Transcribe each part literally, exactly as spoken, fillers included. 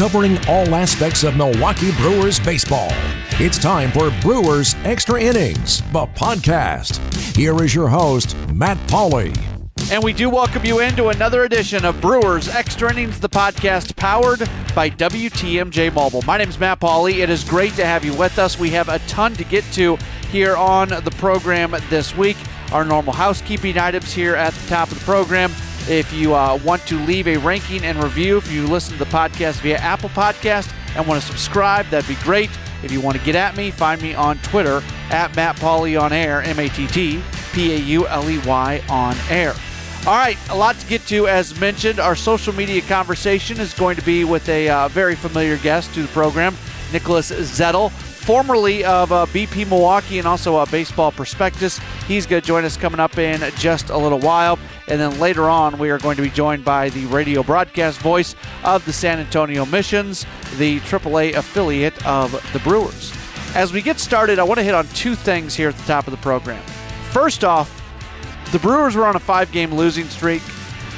covering all aspects of Milwaukee Brewers baseball. It's time for Brewers Extra Innings, the podcast. Here is your host, Matt Pauley. And we do welcome you into another edition of Brewers Extra Innings, the podcast powered by W T M J Mobile. My name is Matt Pauley. It is great to have you with us. We have a ton to get to here on the program this week. Our normal housekeeping items here at the top of the program. If you uh, want to leave a ranking and review, if you listen to the podcast via Apple Podcast and want to subscribe, that'd be great. If you want to get at me, find me on Twitter at Matt Pauley on Air, M A T T P A U L E Y on Air. All right, a lot to get to, as mentioned. Our social media conversation is going to be with a uh, very familiar guest to the program, Nicholas Zettel, formerly of uh, B P Milwaukee and also uh, Baseball Prospectus. He's going to join us coming up in just a little while. And then later on, we are going to be joined by the radio broadcast voice of the San Antonio Missions, the triple A affiliate of the Brewers. As we get started, I want to hit on two things here at the top of the program. First off, the Brewers were on a five-game losing streak.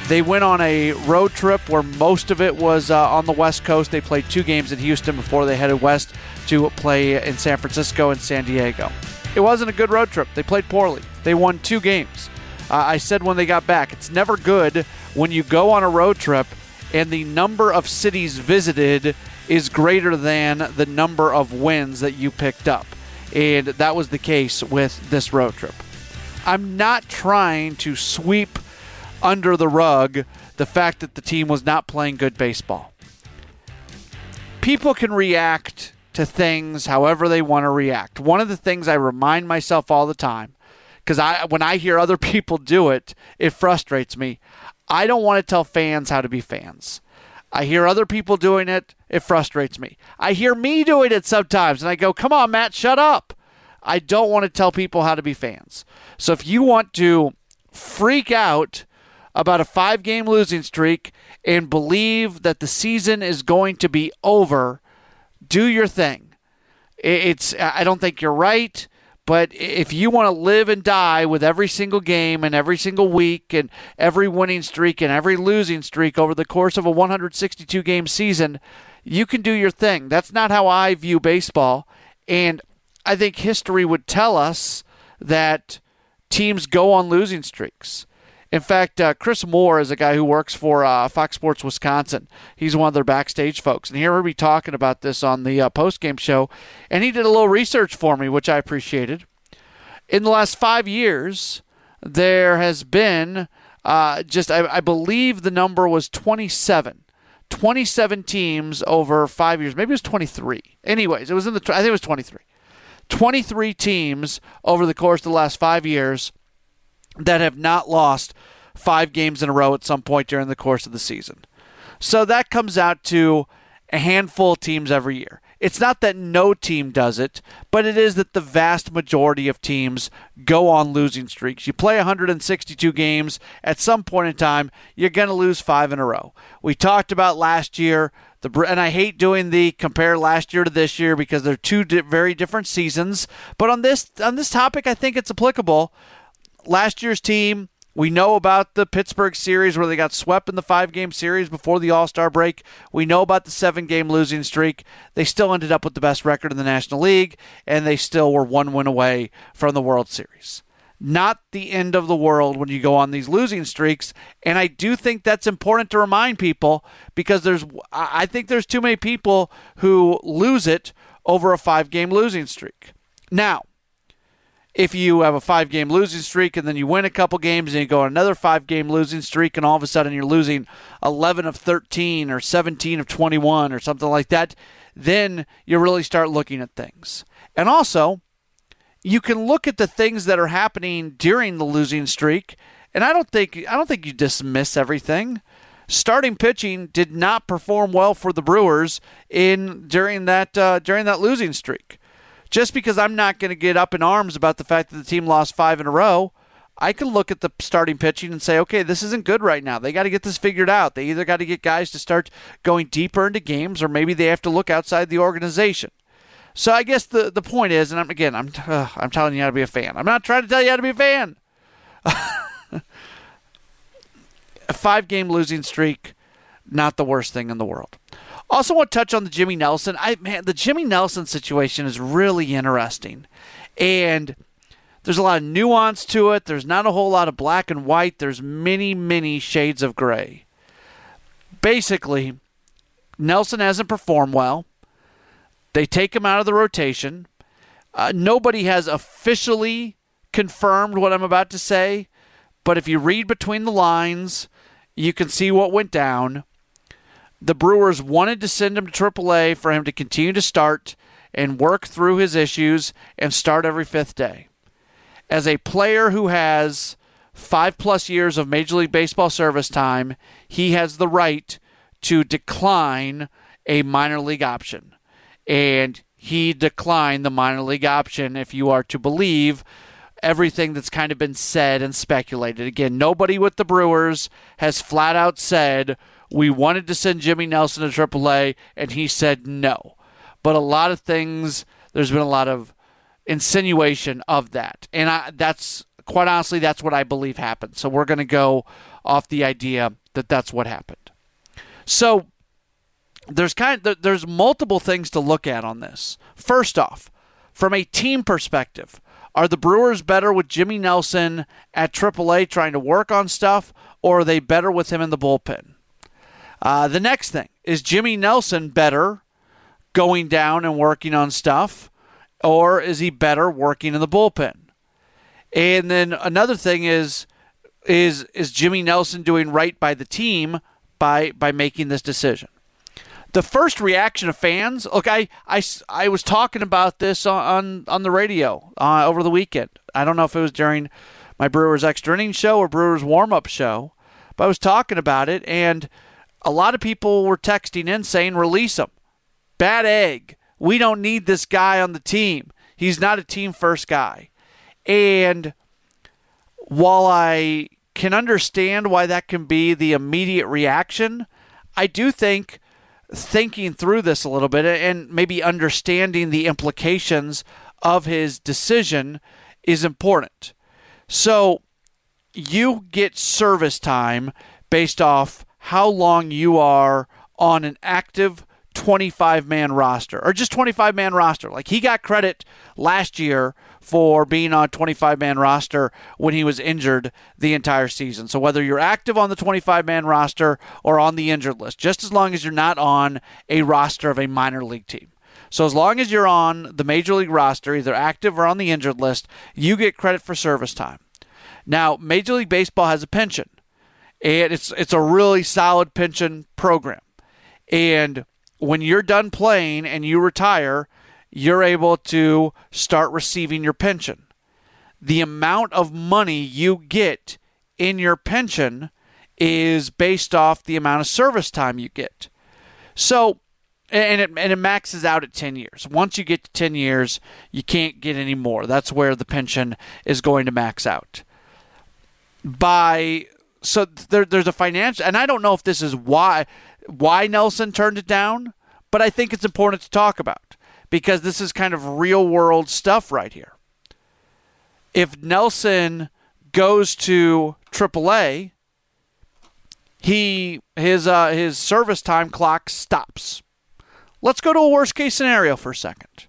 They went on a road trip where most of it was uh, on the West Coast. They played two games in Houston before they headed west to play in San Francisco and San Diego. It wasn't a good road trip. They played poorly. They won two games. Uh, I said when they got back, it's never good when you go on a road trip and the number of cities visited is greater than the number of wins that you picked up. And that was the case with this road trip. I'm not trying to sweep under the rug the fact that the team was not playing good baseball. People can react to things however they want to react. One of the things I remind myself all the time, because I when I hear other people do it, it frustrates me. I don't want to tell fans how to be fans. I hear other people doing it. It frustrates me. I hear me doing it sometimes, and I go, come on, Matt, shut up. I don't want to tell people how to be fans. So if you want to freak out about a five-game losing streak and believe that the season is going to be over, do your thing. It's I don't think you're right, but if you want to live and die with every single game and every single week and every winning streak and every losing streak over the course of a one hundred sixty-two game season, you can do your thing. That's not how I view baseball, and I think history would tell us that teams go on losing streaks. In fact, uh, Chris Moore is a guy who works for uh, Fox Sports Wisconsin. He's one of their backstage folks. And here we'll be talking about this on the uh, postgame show. And he did a little research for me, which I appreciated. In the last five years, there has been uh, just, I, I believe the number was twenty-seven. twenty-seven teams over five years. Maybe it was twenty-three. Anyways, it was in the, I think it was twenty-three. twenty-three teams over the course of the last five years that have not lost five games in a row at some point during the course of the season. So that comes out to a handful of teams every year. It's not that no team does it, but it is that the vast majority of teams go on losing streaks. You play one hundred sixty-two games. At some point in time, you're going to lose five in a row. We talked about last year, the and I hate doing the compare last year to this year because they're two di- very different seasons. But on this on this topic, I think it's applicable. Last year's team, we know about the Pittsburgh series where they got swept in the five-game series before the All-Star break. We know about the seven-game losing streak. They still ended up with the best record in the National League, and they still were one win away from the World Series. Not the end of the world when you go on these losing streaks, and I do think that's important to remind people because there's, I think there's too many people who lose it over a five-game losing streak. Now, if you have a five-game losing streak and then you win a couple games and you go on another five-game losing streak and all of a sudden you're losing eleven of thirteen or seventeen of twenty-one or something like that, then you really start looking at things. And also, you can look at the things that are happening during the losing streak, and I don't think I don't think you dismiss everything. Starting pitching did not perform well for the Brewers in during that uh, during that losing streak. Just because I'm not going to get up in arms about the fact that the team lost five in a row, I can look at the starting pitching and say, okay, this isn't good right now. They got to get this figured out. They either got to get guys to start going deeper into games or maybe they have to look outside the organization. So I guess the, the point is, and I'm, again, I'm, uh, I'm telling you how to be a fan. I'm not trying to tell you how to be a fan. A five-game losing streak, not the worst thing in the world. Also want to touch on the Jimmy Nelson. I man, the Jimmy Nelson situation is really interesting. And there's a lot of nuance to it. There's not a whole lot of black and white. There's many, many shades of gray. Basically, Nelson hasn't performed well. They take him out of the rotation. Uh, nobody has officially confirmed what I'm about to say, but if you read between the lines, you can see what went down. The Brewers wanted to send him to triple A for him to continue to start and work through his issues and start every fifth day. As a player who has five-plus years of Major League Baseball service time, he has the right to decline a minor league option. And he declined the minor league option, if you are to believe everything that's kind of been said and speculated. Again, nobody with the Brewers has flat out said, we wanted to send Jimmy Nelson to triple A, and he said no. But a lot of things, there's been a lot of insinuation of that. And I, that's, quite honestly, that's what I believe happened. So we're going to go off the idea that that's what happened. So there's kind of, there's multiple things to look at on this. First off, from a team perspective, are the Brewers better with Jimmy Nelson at triple A trying to work on stuff, or are they better with him in the bullpen? Uh, the next thing, is Jimmy Nelson better going down and working on stuff, or is he better working in the bullpen? And then another thing is, is is Jimmy Nelson doing right by the team by by making this decision? The first reaction of fans, look, I, I, I was talking about this on, on the radio uh, over the weekend. I don't know if it was during my Brewers Extra Innings show or Brewers Warm-Up show, but I was talking about it, and a lot of people were texting in saying, release him. Bad egg. We don't need this guy on the team. He's not a team-first guy. And while I can understand why that can be the immediate reaction, I do think thinking through this a little bit and maybe understanding the implications of his decision is important. So you get service time based off how long you are on an active twenty-five man roster, or just twenty-five man roster. Like, he got credit last year for being on twenty-five man roster when he was injured the entire season. So whether you're active on the twenty-five man roster or on the injured list, just as long as you're not on a roster of a minor league team. So as long as you're on the major league roster, either active or on the injured list, you get credit for service time. Now, Major League Baseball has a pension, and it's it's a really solid pension program. And when you're done playing and you retire, you're able to start receiving your pension. The amount of money you get in your pension is based off the amount of service time you get. So, and it, and it maxes out at ten years. Once you get to ten years, you can't get any more. That's where the pension is going to max out. By so there, there's a financial, and I don't know if this is why. why Nelson turned it down, but I think it's important to talk about because this is kind of real-world stuff right here. If Nelson goes to triple A, he his uh, his service time clock stops. Let's go to a worst-case scenario for a second.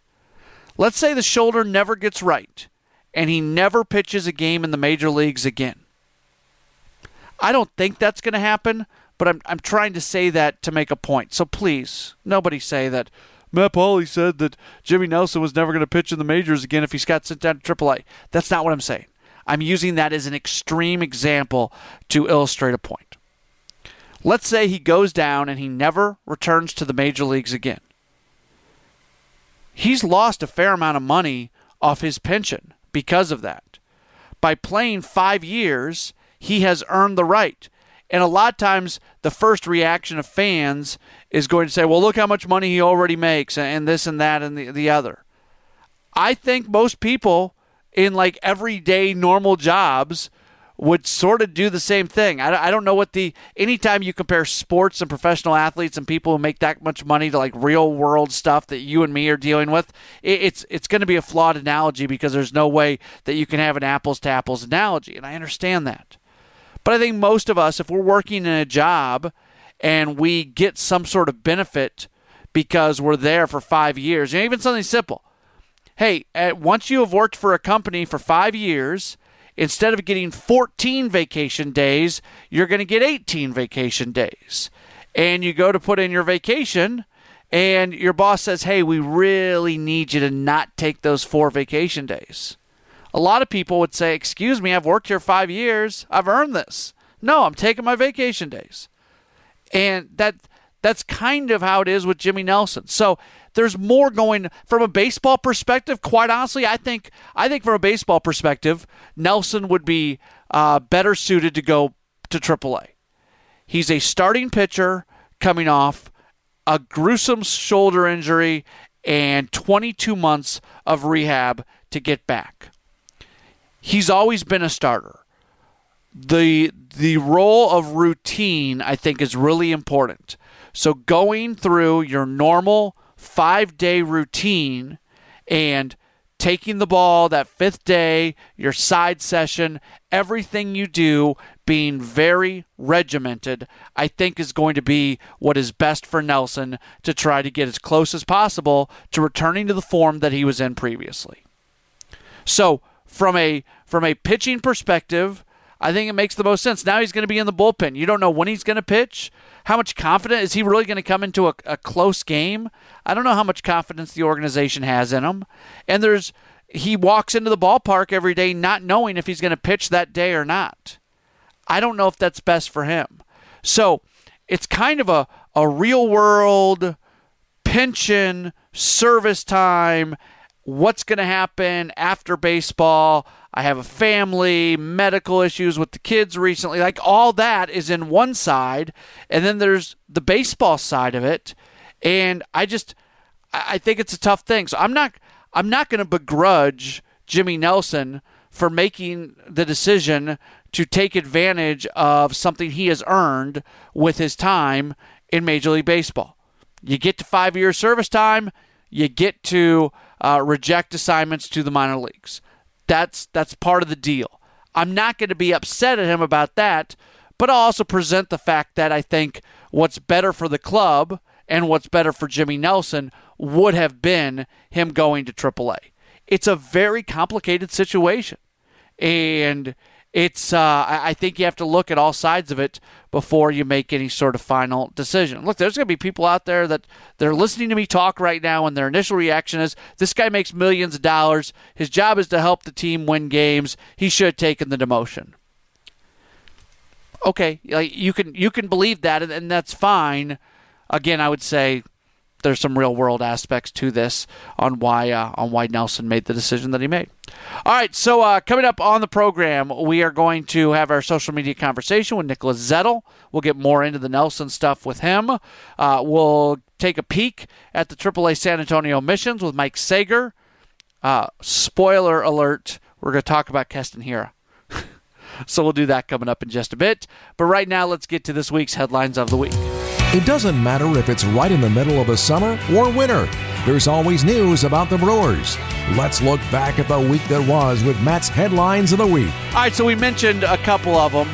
Let's say the shoulder never gets right and he never pitches a game in the major leagues again. I don't think that's going to happen, but I'm I'm trying to say that to make a point. So please, nobody say that Matt Pauley said that Jimmy Nelson was never going to pitch in the majors again if he got sent down to triple A. That's not what I'm saying. I'm using that as an extreme example to illustrate a point. Let's say he goes down and he never returns to the major leagues again. He's lost a fair amount of money off his pension because of that. By playing five years, he has earned the right. And a lot of times the first reaction of fans is going to say, well, look how much money he already makes and this and that and the, the other. I think most people in like everyday normal jobs would sort of do the same thing. I, I don't know what the – anytime you compare sports and professional athletes and people who make that much money to like real world stuff that you and me are dealing with, it, it's it's going to be a flawed analogy because there's no way that you can have an apples to apples analogy, and I understand that. But I think most of us, if we're working in a job and we get some sort of benefit because we're there for five years. You know, even something simple. Hey, at, once you have worked for a company for five years, instead of getting fourteen vacation days, you're going to get eighteen vacation days. And you go to put in your vacation, and your boss says, hey, we really need you to not take those four vacation days. A lot of people would say, excuse me, I've worked here five years. I've earned this. No, I'm taking my vacation days. And that that's kind of how it is with Jimmy Nelson. So there's more going from a baseball perspective. Quite honestly, I think I think from a baseball perspective, Nelson would be uh, better suited to go to triple A. He's a starting pitcher coming off a gruesome shoulder injury and twenty-two months of rehab to get back. He's always been a starter. The the role of routine, I think, is really important. So going through your normal five-day routine and taking the ball that fifth day, your side session, everything you do being very regimented, I think is going to be what is best for Nelson to try to get as close as possible to returning to the form that he was in previously. So from a from a pitching perspective, I think it makes the most sense. Now he's going to be in the bullpen. You don't know when he's going to pitch. How much confidence? Is he really going to come into a, a close game? I don't know how much confidence the organization has in him. And there's he walks into the ballpark every day not knowing if he's going to pitch that day or not. I don't know if that's best for him. So it's kind of a, a real-world pension, service time, what's going to happen after baseball. I have a family, medical issues with the kids recently. Like all that is in one side, and then there's the baseball side of it. And I just, I think it's a tough thing. So I'm not, I'm not going to begrudge Jimmy Nelson for making the decision to take advantage of something he has earned with his time in Major League Baseball. You get to five-year service time. You get to uh, reject assignments to the minor leagues. That's that's part of the deal. I'm not going to be upset at him about that, but I'll also present the fact that I think what's better for the club and what's better for Jimmy Nelson would have been him going to triple A. It's a very complicated situation, and it's uh, I think you have to look at all sides of it before you make any sort of final decision. Look, there's going to be people out there that they're listening to me talk right now, and their initial reaction is, this guy makes millions of dollars. His job is to help the team win games. He should have taken the demotion. Okay, like you can you can believe that, and, and that's fine. Again, I would say there's some real-world aspects to this on why uh, on why Nelson made the decision that he made. All right, so uh, coming up on the program, we are going to have our social media conversation with Nicholas Zettel. We'll get more into the Nelson stuff with him. Uh, we'll take a peek at the triple A San Antonio Missions with Mike Saeger. Uh, spoiler alert, we're going to talk about Keston Hiura. So we'll do that coming up in just a bit. But right now, let's get to this week's Headlines of the Week. It doesn't matter if it's right in the middle of the summer or winter. There's always news about the Brewers. Let's look back at the week that was with Matt's Headlines of the Week. All right, so we mentioned a couple of them.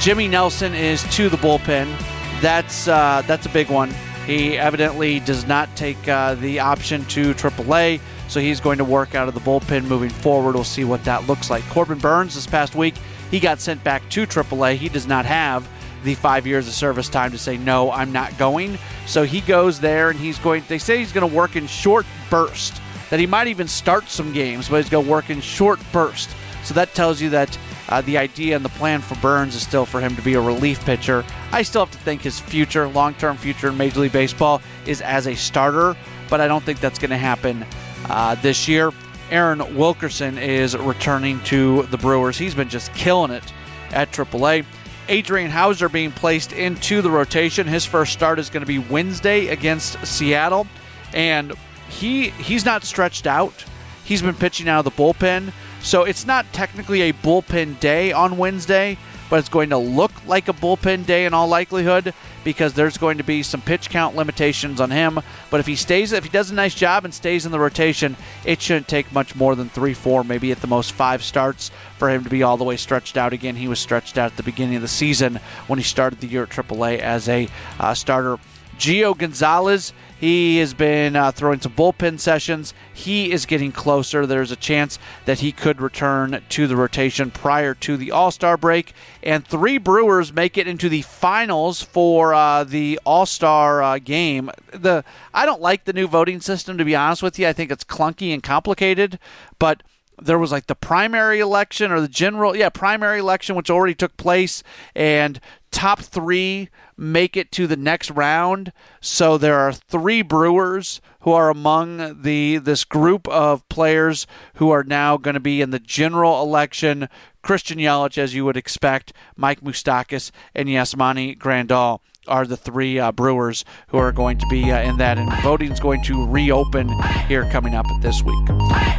Jimmy Nelson is to the bullpen. That's uh, that's a big one. He evidently does not take uh, the option to triple A, so he's going to work out of the bullpen moving forward. We'll see what that looks like. Corbin Burnes this past week, he got sent back to triple A. He does not have the five years of service time to say, no, I'm not going. So he goes there, and he's going, they say he's going to work in short burst, that he might even start some games, but he's going to work in short burst. So that tells you that uh, the idea and the plan for Burnes is still for him to be a relief pitcher. I still have to think his future, long-term future in Major League Baseball is as a starter, but I don't think that's going to happen uh, this year. Aaron Wilkerson is returning to the Brewers. He's been just killing it at triple A. Adrian Hauser being placed into the rotation. His first start is going to be Wednesday against Seattle, and he he's not stretched out. He's been pitching out of the bullpen, so it's not technically a bullpen day on Wednesday, but it's going to look like a bullpen day in all likelihood because there's going to be some pitch count limitations on him. But if he stays, if he does a nice job and stays in the rotation, it shouldn't take much more than three, four, maybe at the most five starts for him to be all the way stretched out again. He was stretched out at the beginning of the season when he started the year at triple A as a uh, starter. Gio Gonzalez, he has been uh, throwing some bullpen sessions. He is getting closer. There's a chance that he could return to the rotation prior to the All-Star break. And three Brewers make it into the finals for uh, the All-Star uh, game. The I don't like the new voting system, to be honest with you. I think it's clunky and complicated, but there was like the primary election or the general, yeah, primary election, which already took place, and top three make it to the next round. So there are three Brewers who are among the this group of players who are now going to be in the general election. Christian Yelich, as you would expect, Mike Moustakas, and Yasmani Grandal are the three uh, Brewers who are going to be uh, in that, and voting's going to reopen here coming up this week.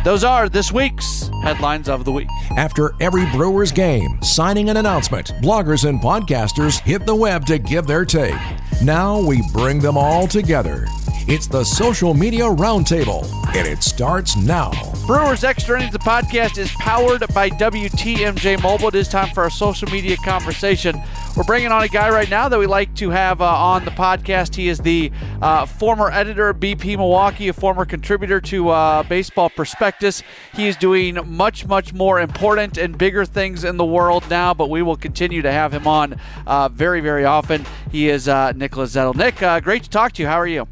Those are this week's headlines of the week. After every Brewers game, signing an announcement, bloggers and podcasters hit the web to give their take. Now we bring them all together. It's the Social Media Roundtable, and it starts now. Brewers Extra Innings, the podcast, is powered by W T M J Mobile. It is time for our social media conversation. We're bringing on a guy right now that we like to have uh, on the podcast. He is the uh, former editor of B P Milwaukee, a former contributor to uh, Baseball Prospectus. He is doing much, much more important and bigger things in the world now, but we will continue to have him on uh, very, very often. He is uh, Nicholas Zettel. Nick, uh, great to talk to you. How are you?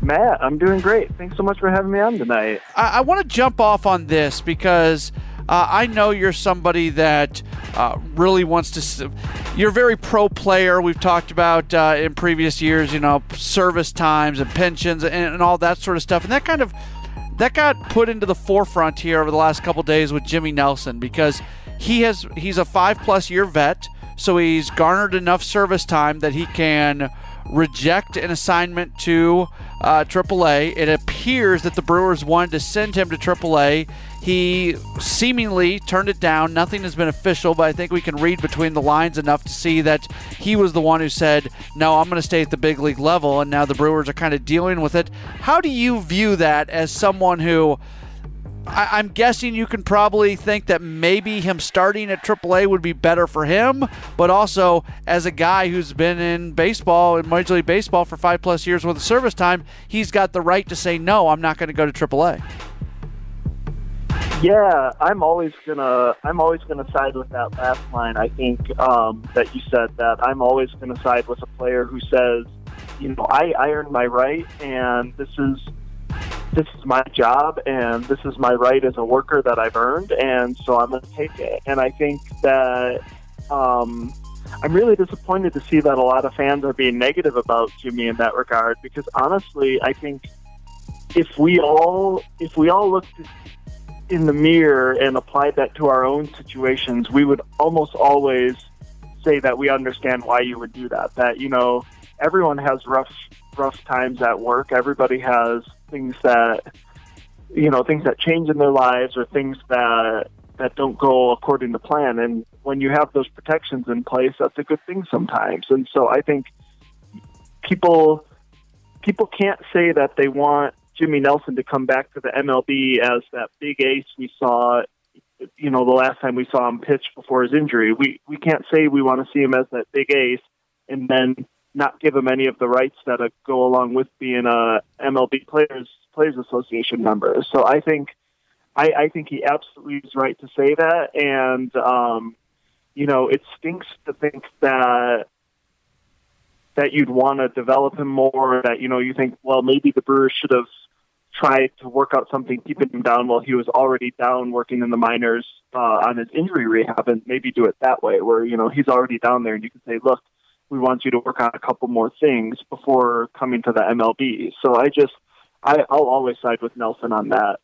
Matt, I'm doing great. Thanks so much for having me on tonight. I, I want to jump off on this because uh, I know you're somebody that uh, really wants to... You're a very pro player. We've talked about uh, in previous years, you know, service times and pensions and, and all that sort of stuff. And that kind of that got put into the forefront here over the last couple of days with Jimmy Nelson, because he has he's a five-plus year vet, so he's garnered enough service time that he can reject an assignment to uh, triple A. It appears that the Brewers wanted to send him to triple A. He seemingly turned it down. Nothing has been official, but I think we can read between the lines enough to see that he was the one who said, no, I'm going to stay at the big league level, and now the Brewers are kind of dealing with it. How do you view that as someone who, I- I'm guessing you can probably think that maybe him starting at triple A would be better for him, but also as a guy who's been in baseball, in Major League Baseball for five-plus years with service time, he's got the right to say, no, I'm not going to go to triple A. Yeah, I'm always gonna I'm always gonna side with that last line. I think um, that you said that. I'm always gonna side with a player who says, you know, I, I earned my right, and this is this is my job, and this is my right as a worker that I've earned, and so I'm gonna take it. And I think that um, I'm really disappointed to see that a lot of fans are being negative about Jimmy in that regard, because honestly, I think if we all if we all looked at in the mirror and applied that to our own situations, we would almost always say that we understand why you would do that. That, you know, everyone has rough, rough times at work. Everybody has things that, you know, things that change in their lives or things that, that don't go according to plan. And when you have those protections in place, that's a good thing sometimes. And so I think people, people can't say that they want Jimmy Nelson to come back to the M L B as that big ace we saw, you know, the last time we saw him pitch before his injury. We we can't say we want to see him as that big ace and then not give him any of the rights that go along with being a M L B Players Players Association member. So I think I, I think he absolutely is right to say that, and um, you know, it stinks to think that. that you'd want to develop him more, that, you know, you think, well, maybe the Brewers should have tried to work out something keeping him down while he was already down working in the minors uh, on his injury rehab, and maybe do it that way where, you know, he's already down there and you can say, look, we want you to work on a couple more things before coming to the M L B. So I just, I, I'll always side with Nelson on that.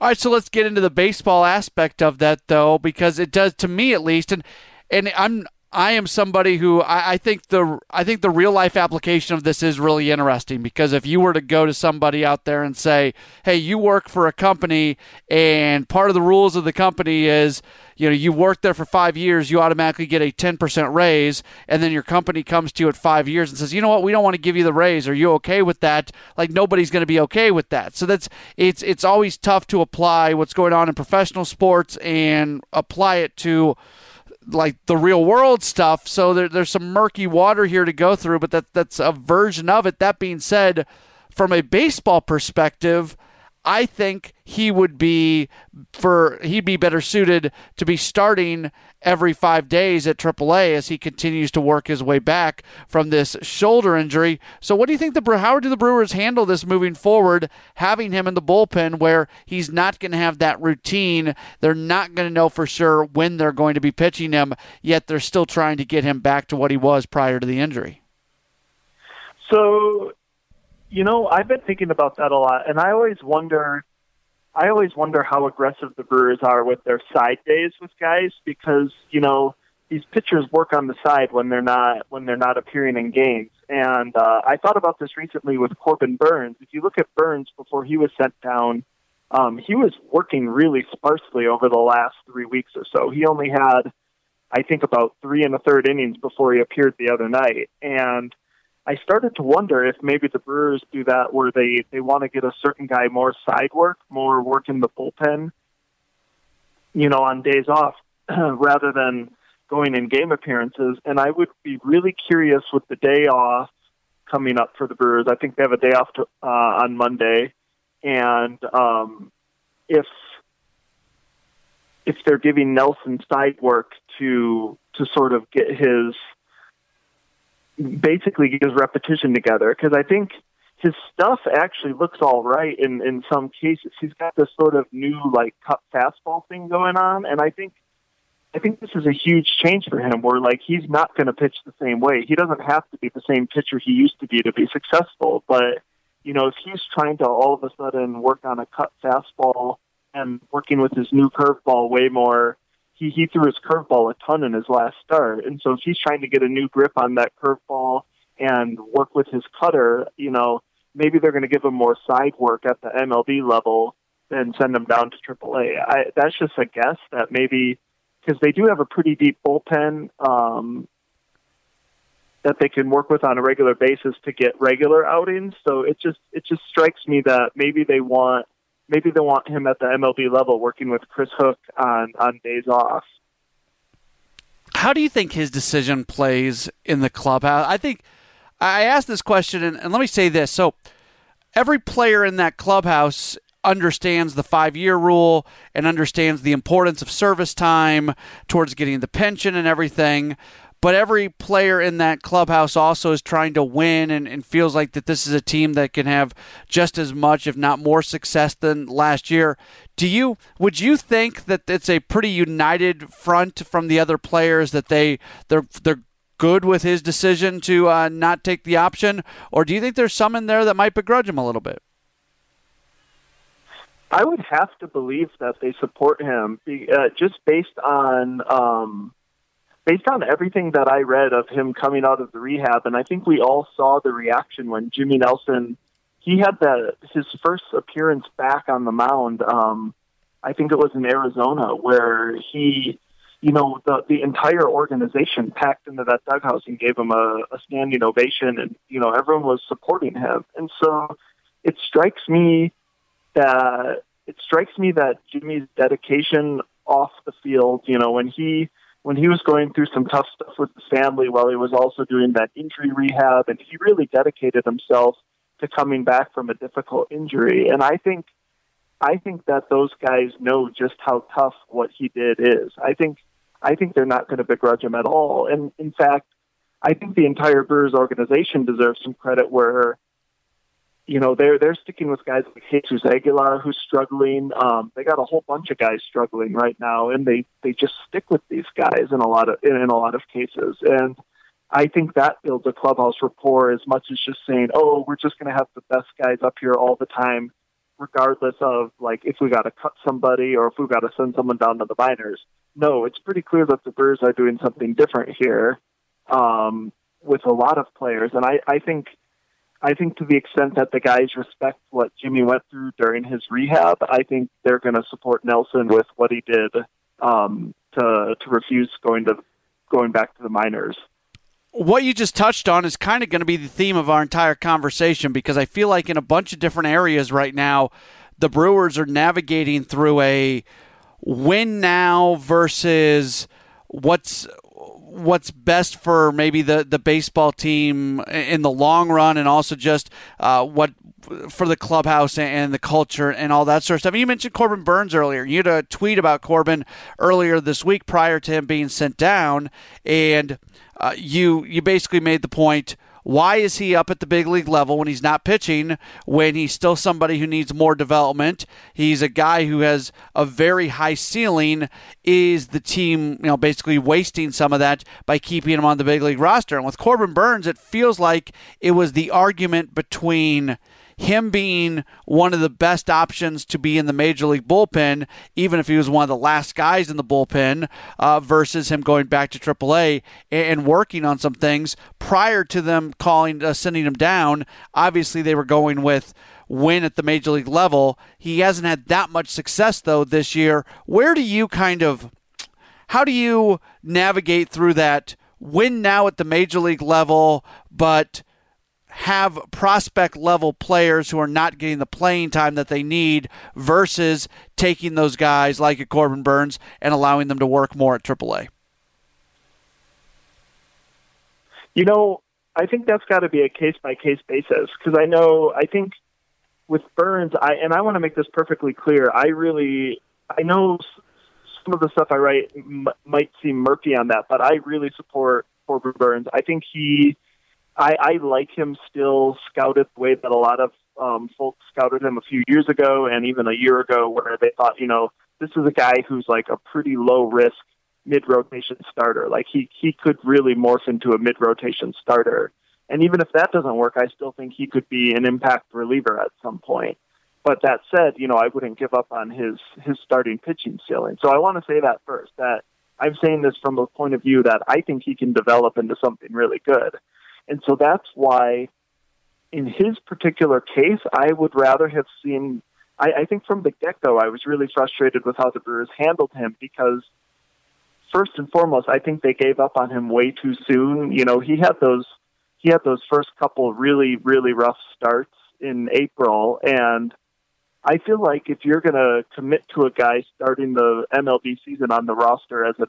All right, so let's get into the baseball aspect of that, though, because it does, to me at least, and and I'm I am somebody who I, I think the I think the real life application of this is really interesting, because if you were to go to somebody out there and say, hey, you work for a company and part of the rules of the company is, you know, you work there for five years, you automatically get a ten percent raise, and then your company comes to you at five years and says, you know what, we don't want to give you the raise. Are you okay with that? Like, nobody's going to be okay with that. So that's it's it's always tough to apply what's going on in professional sports and apply it to like the real world stuff. So there, there's some murky water here to go through, but that that's a version of it. That being said, from a baseball perspective, I think he would be for he'd be better suited to be starting every five days at triple A as he continues to work his way back from this shoulder injury. So, what do you think the how do the Brewers handle this moving forward? Having him in the bullpen, where he's not going to have that routine, they're not going to know for sure when they're going to be pitching him. Yet they're still trying to get him back to what he was prior to the injury. So. You know, I've been thinking about that a lot, and I always wonder, I always wonder how aggressive the Brewers are with their side days with guys, because you know these pitchers work on the side when they're not when they're not appearing in games. And uh, I thought about this recently with Corbin Burnes. If you look at Burnes before he was sent down, um, he was working really sparsely over the last three weeks or so. He only had, I think, about three and a third innings before he appeared the other night, and I started to wonder if maybe the Brewers do that where they, they want to get a certain guy more side work, more work in the bullpen, you know, on days off rather than going in game appearances. And I would be really curious with the day off coming up for the Brewers. I think they have a day off to, uh, on Monday. And um, if if they're giving Nelson side work to to sort of get his – basically get his repetition together, because I think his stuff actually looks all right in, in some cases. He's got this sort of new like cut fastball thing going on, and I think I think this is a huge change for him where like he's not going to pitch the same way. He doesn't have to be the same pitcher he used to be to be successful, but you know, if he's trying to all of a sudden work on a cut fastball and working with his new curveball way more. He, he threw his curveball a ton in his last start, and so if he's trying to get a new grip on that curveball and work with his cutter, you know, maybe they're going to give him more side work at the M L B level than send him down to triple A. I, that's just a guess that maybe because they do have a pretty deep bullpen um, that they can work with on a regular basis to get regular outings. So it just it just strikes me that maybe they want. Maybe they want him at the M L B level working with Chris Hook on, on days off. How do you think his decision plays in the clubhouse? I think I asked this question, and, and let me say this. So every player in that clubhouse understands the five-year rule and understands the importance of service time towards getting the pension and everything. But every player in that clubhouse also is trying to win and, and feels like that this is a team that can have just as much, if not more, success than last year. Do you would you think that it's a pretty united front from the other players that they they're they're good with his decision to uh, not take the option, or do you think there's some in there that might begrudge him a little bit? I would have to believe that they support him uh, just based on. Um Based on everything that I read of him coming out of the rehab, and I think we all saw the reaction when Jimmy Nelson, he had that his first appearance back on the mound, um, I think it was in Arizona, where he, you know, the, the entire organization packed into that dughouse and gave him a, a standing ovation, and, you know, everyone was supporting him. And so it strikes me that, it strikes me that Jimmy's dedication off the field, you know, when he... when he was going through some tough stuff with the family while he was also doing that injury rehab, and he really dedicated himself to coming back from a difficult injury. And I think I think that those guys know just how tough what he did is. I think I think they're not going to begrudge him at all. And in fact, I think the entire Brewers organization deserves some credit where, you know, they're they're sticking with guys like Jesus Aguilar, who's struggling. Um, they got a whole bunch of guys struggling right now, and they, they just stick with these guys in a lot of in, in a lot of cases. And I think that builds a clubhouse rapport as much as just saying, "Oh, we're just going to have the best guys up here all the time, regardless of like if we got to cut somebody or if we got to send someone down to the minors." No, it's pretty clear that the Brewers are doing something different here um, with a lot of players, and I, I think. I think to the extent that the guys respect what Jimmy went through during his rehab, I think they're going to support Nelson with what he did um, to to refuse going to going back to the minors. What you just touched on is kind of going to be the theme of our entire conversation, because I feel like in a bunch of different areas right now, the Brewers are navigating through a win now versus what's what's best for maybe the, the baseball team in the long run, and also just uh, what for the clubhouse and the culture and all that sort of stuff. You mentioned Corbin Burnes earlier. You had a tweet about Corbin earlier this week prior to him being sent down, and uh, you you basically made the point, why is he up at the big league level when he's not pitching, when he's still somebody who needs more development? He's a guy who has a very high ceiling. Is the team, you know, basically wasting some of that by keeping him on the big league roster? And with Corbin Burnes, it feels like it was the argument between him being one of the best options to be in the major league bullpen, even if he was one of the last guys in the bullpen, uh, versus him going back to triple A and working on some things prior to them calling, uh, sending him down. Obviously, they were going with win at the major league level. He hasn't had that much success, though, this year. Where do you kind of, how do you navigate through that win now at the major league level, but have prospect level players who are not getting the playing time that they need, versus taking those guys like a Corbin Burnes and allowing them to work more at triple A? You know, I think that's got to be a case by case basis, because I know, I think with Burnes, I and I want to make this perfectly clear. I really, I know some of the stuff I write m- might seem murky on that, but I really support Corbin Burnes. I think he. I, I like him still scouted the way that a lot of um, folks scouted him a few years ago and even a year ago, where they thought, you know, this is a guy who's like a pretty low-risk mid-rotation starter. Like, he, he could really morph into a mid-rotation starter. And even if that doesn't work, I still think he could be an impact reliever at some point. But that said, you know, I wouldn't give up on his, his starting pitching ceiling. So I want to say that first, that I'm saying this from a point of view that I think he can develop into something really good. And so that's why, in his particular case, I would rather have seen, I, I think from the get-go, I was really frustrated with how the Brewers handled him, because first and foremost, I think they gave up on him way too soon. You know, he had those, he had those first couple really, really rough starts in April, and I feel like if you're going to commit to a guy starting the M L B season on the roster as a,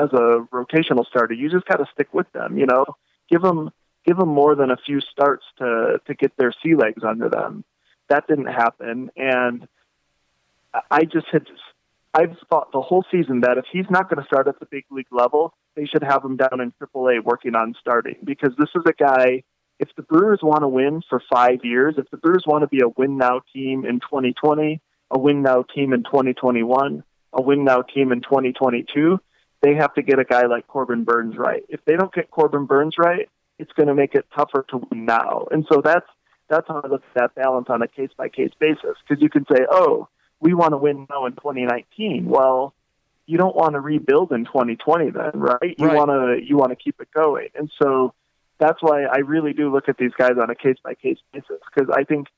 as a rotational starter, you just got to stick with them, you know, give them, give them more than a few starts to, to get their sea legs under them. That didn't happen. And I just had, I've thought the whole season that if he's not going to start at the big league level, they should have him down in triple A working on starting, because this is a guy, if the Brewers want to win for five years, if the Brewers want to be a win now team in twenty twenty, a win now team in twenty twenty-one, a win now team in twenty twenty-two, they have to get a guy like Corbin Burnes right. If they don't get Corbin Burnes right, it's going to make it tougher to win now. And so that's that's how I look at that balance on a case-by-case basis, because you can say, oh, we want to win now in twenty nineteen. Well, you don't want to rebuild in twenty twenty then, right? You right. want to you want to keep it going. And so that's why I really do look at these guys on a case-by-case basis, because I think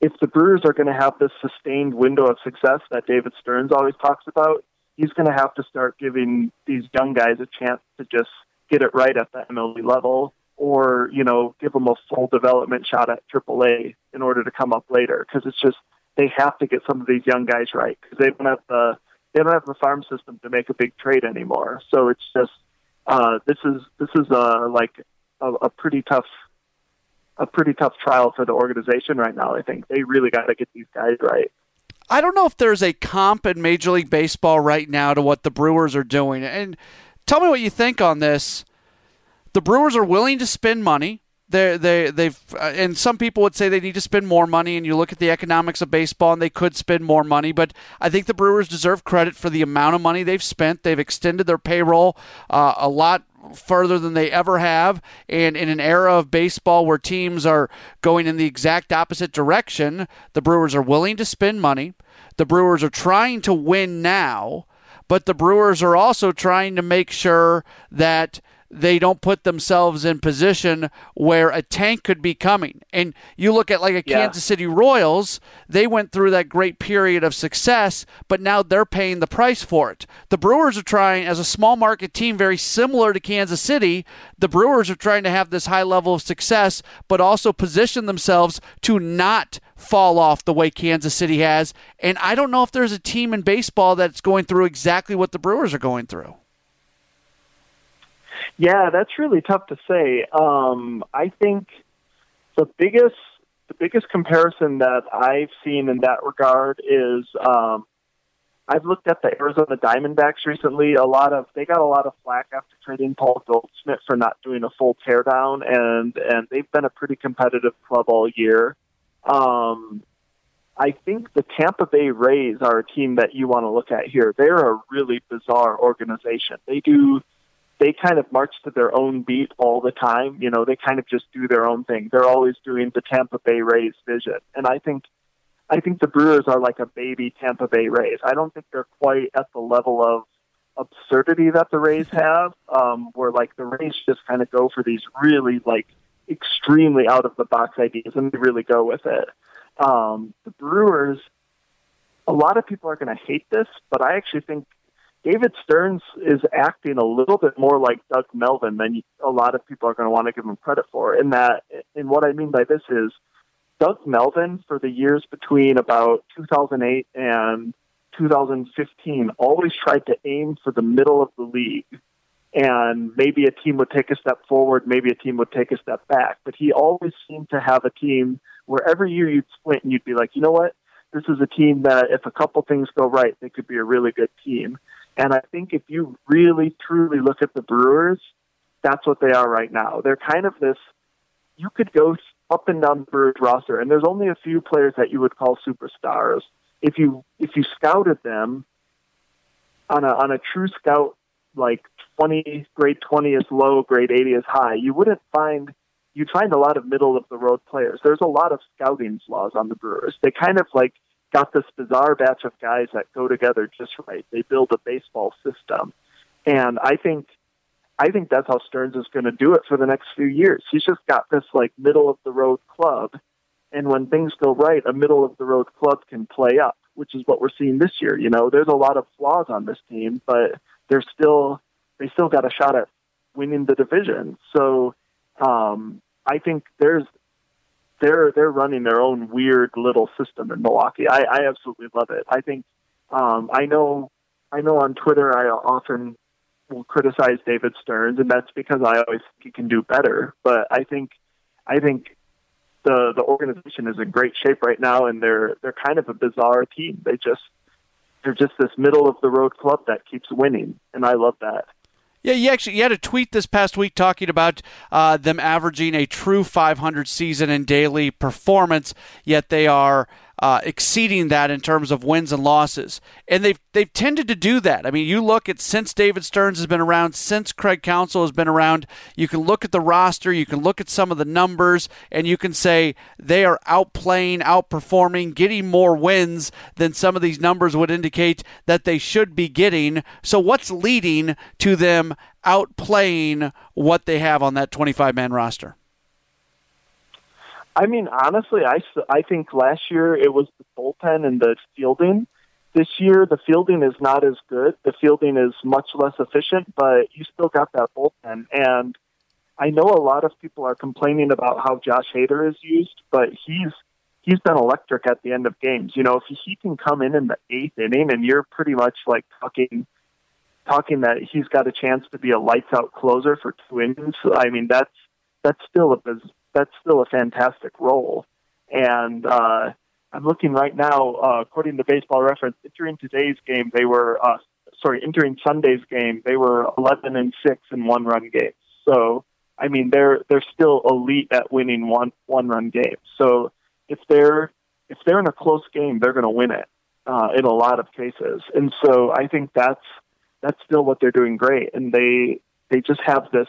if the Brewers are going to have this sustained window of success that David Stearns always talks about, he's going to have to start giving these young guys a chance to just get it right at the M L B level, or, you know, give them a full development shot at triple A in order to come up later. Because it's just, they have to get some of these young guys right, because they don't have the they don't have the farm system to make a big trade anymore. So it's just uh, this is this is uh, like a, a pretty tough a pretty tough trial for the organization right now. I think they really got to get these guys right. I don't know if there's a comp in Major League Baseball right now to what the Brewers are doing. And tell me what you think on this. The Brewers are willing to spend money. They they they've uh, and some people would say they need to spend more money. And you look at the economics of baseball, and they could spend more money. But I think the Brewers deserve credit for the amount of money they've spent. They've extended their payroll uh, a lot further than they ever have, and in an era of baseball where teams are going in the exact opposite direction, the Brewers are willing to spend money. The Brewers are trying to win now, but the Brewers are also trying to make sure that they don't put themselves in position where a tank could be coming. And you look at like a yeah. Kansas City Royals, they went through that great period of success, but now they're paying the price for it. The Brewers are trying, as a small market team, very similar to Kansas City, the Brewers are trying to have this high level of success, but also position themselves to not fall off the way Kansas City has. And I don't know if there's a team in baseball that's going through exactly what the Brewers are going through. Yeah, that's really tough to say. Um, I think the biggest the biggest comparison that I've seen in that regard is um, I've looked at the Arizona Diamondbacks recently. A lot of they got a lot of flack after trading Paul Goldschmidt for not doing a full teardown, and and they've been a pretty competitive club all year. Um, I think the Tampa Bay Rays are a team that you want to look at here. They're a really bizarre organization. They do. They kind of march to their own beat all the time. You know, they kind of just do their own thing. They're always doing the Tampa Bay Rays vision. And I think I think the Brewers are like a baby Tampa Bay Rays. I don't think they're quite at the level of absurdity that the Rays have, um, where like the Rays just kind of go for these really like extremely out-of-the-box ideas and they really go with it. Um, the Brewers, a lot of people are going to hate this, but I actually think David Stearns is acting a little bit more like Doug Melvin than a lot of people are going to want to give him credit for. And that, and what I mean by this is Doug Melvin, for the years between about two thousand eight and two thousand fifteen, always tried to aim for the middle of the league. And maybe a team would take a step forward, maybe a team would take a step back. But he always seemed to have a team where every year you'd squint and you'd be like, you know what? This is a team that if a couple things go right, they could be a really good team. And I think if you really, truly look at the Brewers, that's what they are right now. They're kind of this, you could go up and down the Brewers roster, and there's only a few players that you would call superstars. If you if you scouted them on a on a true scout, like twenty, grade twenty is low, grade eighty is high, you wouldn't find, you'd find a lot of middle-of-the-road players. There's a lot of scouting flaws on the Brewers. They kind of like, got this bizarre batch of guys that go together just right. They build a baseball system. And I think I think that's how Stearns is going to do it for the next few years. He's just got this like middle-of-the-road club. And when things go right, a middle-of-the-road club can play up, which is what we're seeing this year. You know, there's a lot of flaws on this team, but they're still they still got a shot at winning the division. So um, I think there's They're they're running their own weird little system in Milwaukee. I, I absolutely love it. I think um, I know I know on Twitter I often will criticize David Stearns, and that's because I always think he can do better. But I think I think the the organization is in great shape right now, and they're they're kind of a bizarre team. They just they're just this middle of the road club that keeps winning, and I love that. Yeah, you actually you had a tweet this past week talking about uh, them averaging a true five hundred season in daily performance, yet they are uh, exceeding that in terms of wins and losses. And they've, they've tended to do that. I mean, you look at since David Stearns has been around, since Craig Counsell has been around, you can look at the roster, you can look at some of the numbers, and you can say they are outplaying, outperforming, getting more wins than some of these numbers would indicate that they should be getting. So what's leading to them outplaying what they have on that twenty-five man roster? I mean, honestly, I, I think last year it was the bullpen and the fielding. This year, the fielding is not as good. The fielding is much less efficient, but you still got that bullpen. And I know a lot of people are complaining about how Josh Hader is used, but he's he's been electric at the end of games. You know, if he can come in in the eighth inning and you're pretty much like talking talking that he's got a chance to be a lights-out closer for two innings, I mean, that's that's still a that's still a fantastic role. And uh, I'm looking right now, uh, according to Baseball Reference, entering today's game, they were uh, sorry, entering Sunday's game, they were eleven and six in one-run games. So, I mean, they're they're still elite at winning one one-run games. So, if they're if they're in a close game, they're going to win it uh, in a lot of cases. And so, I think that's that's still what they're doing great. And they they just have this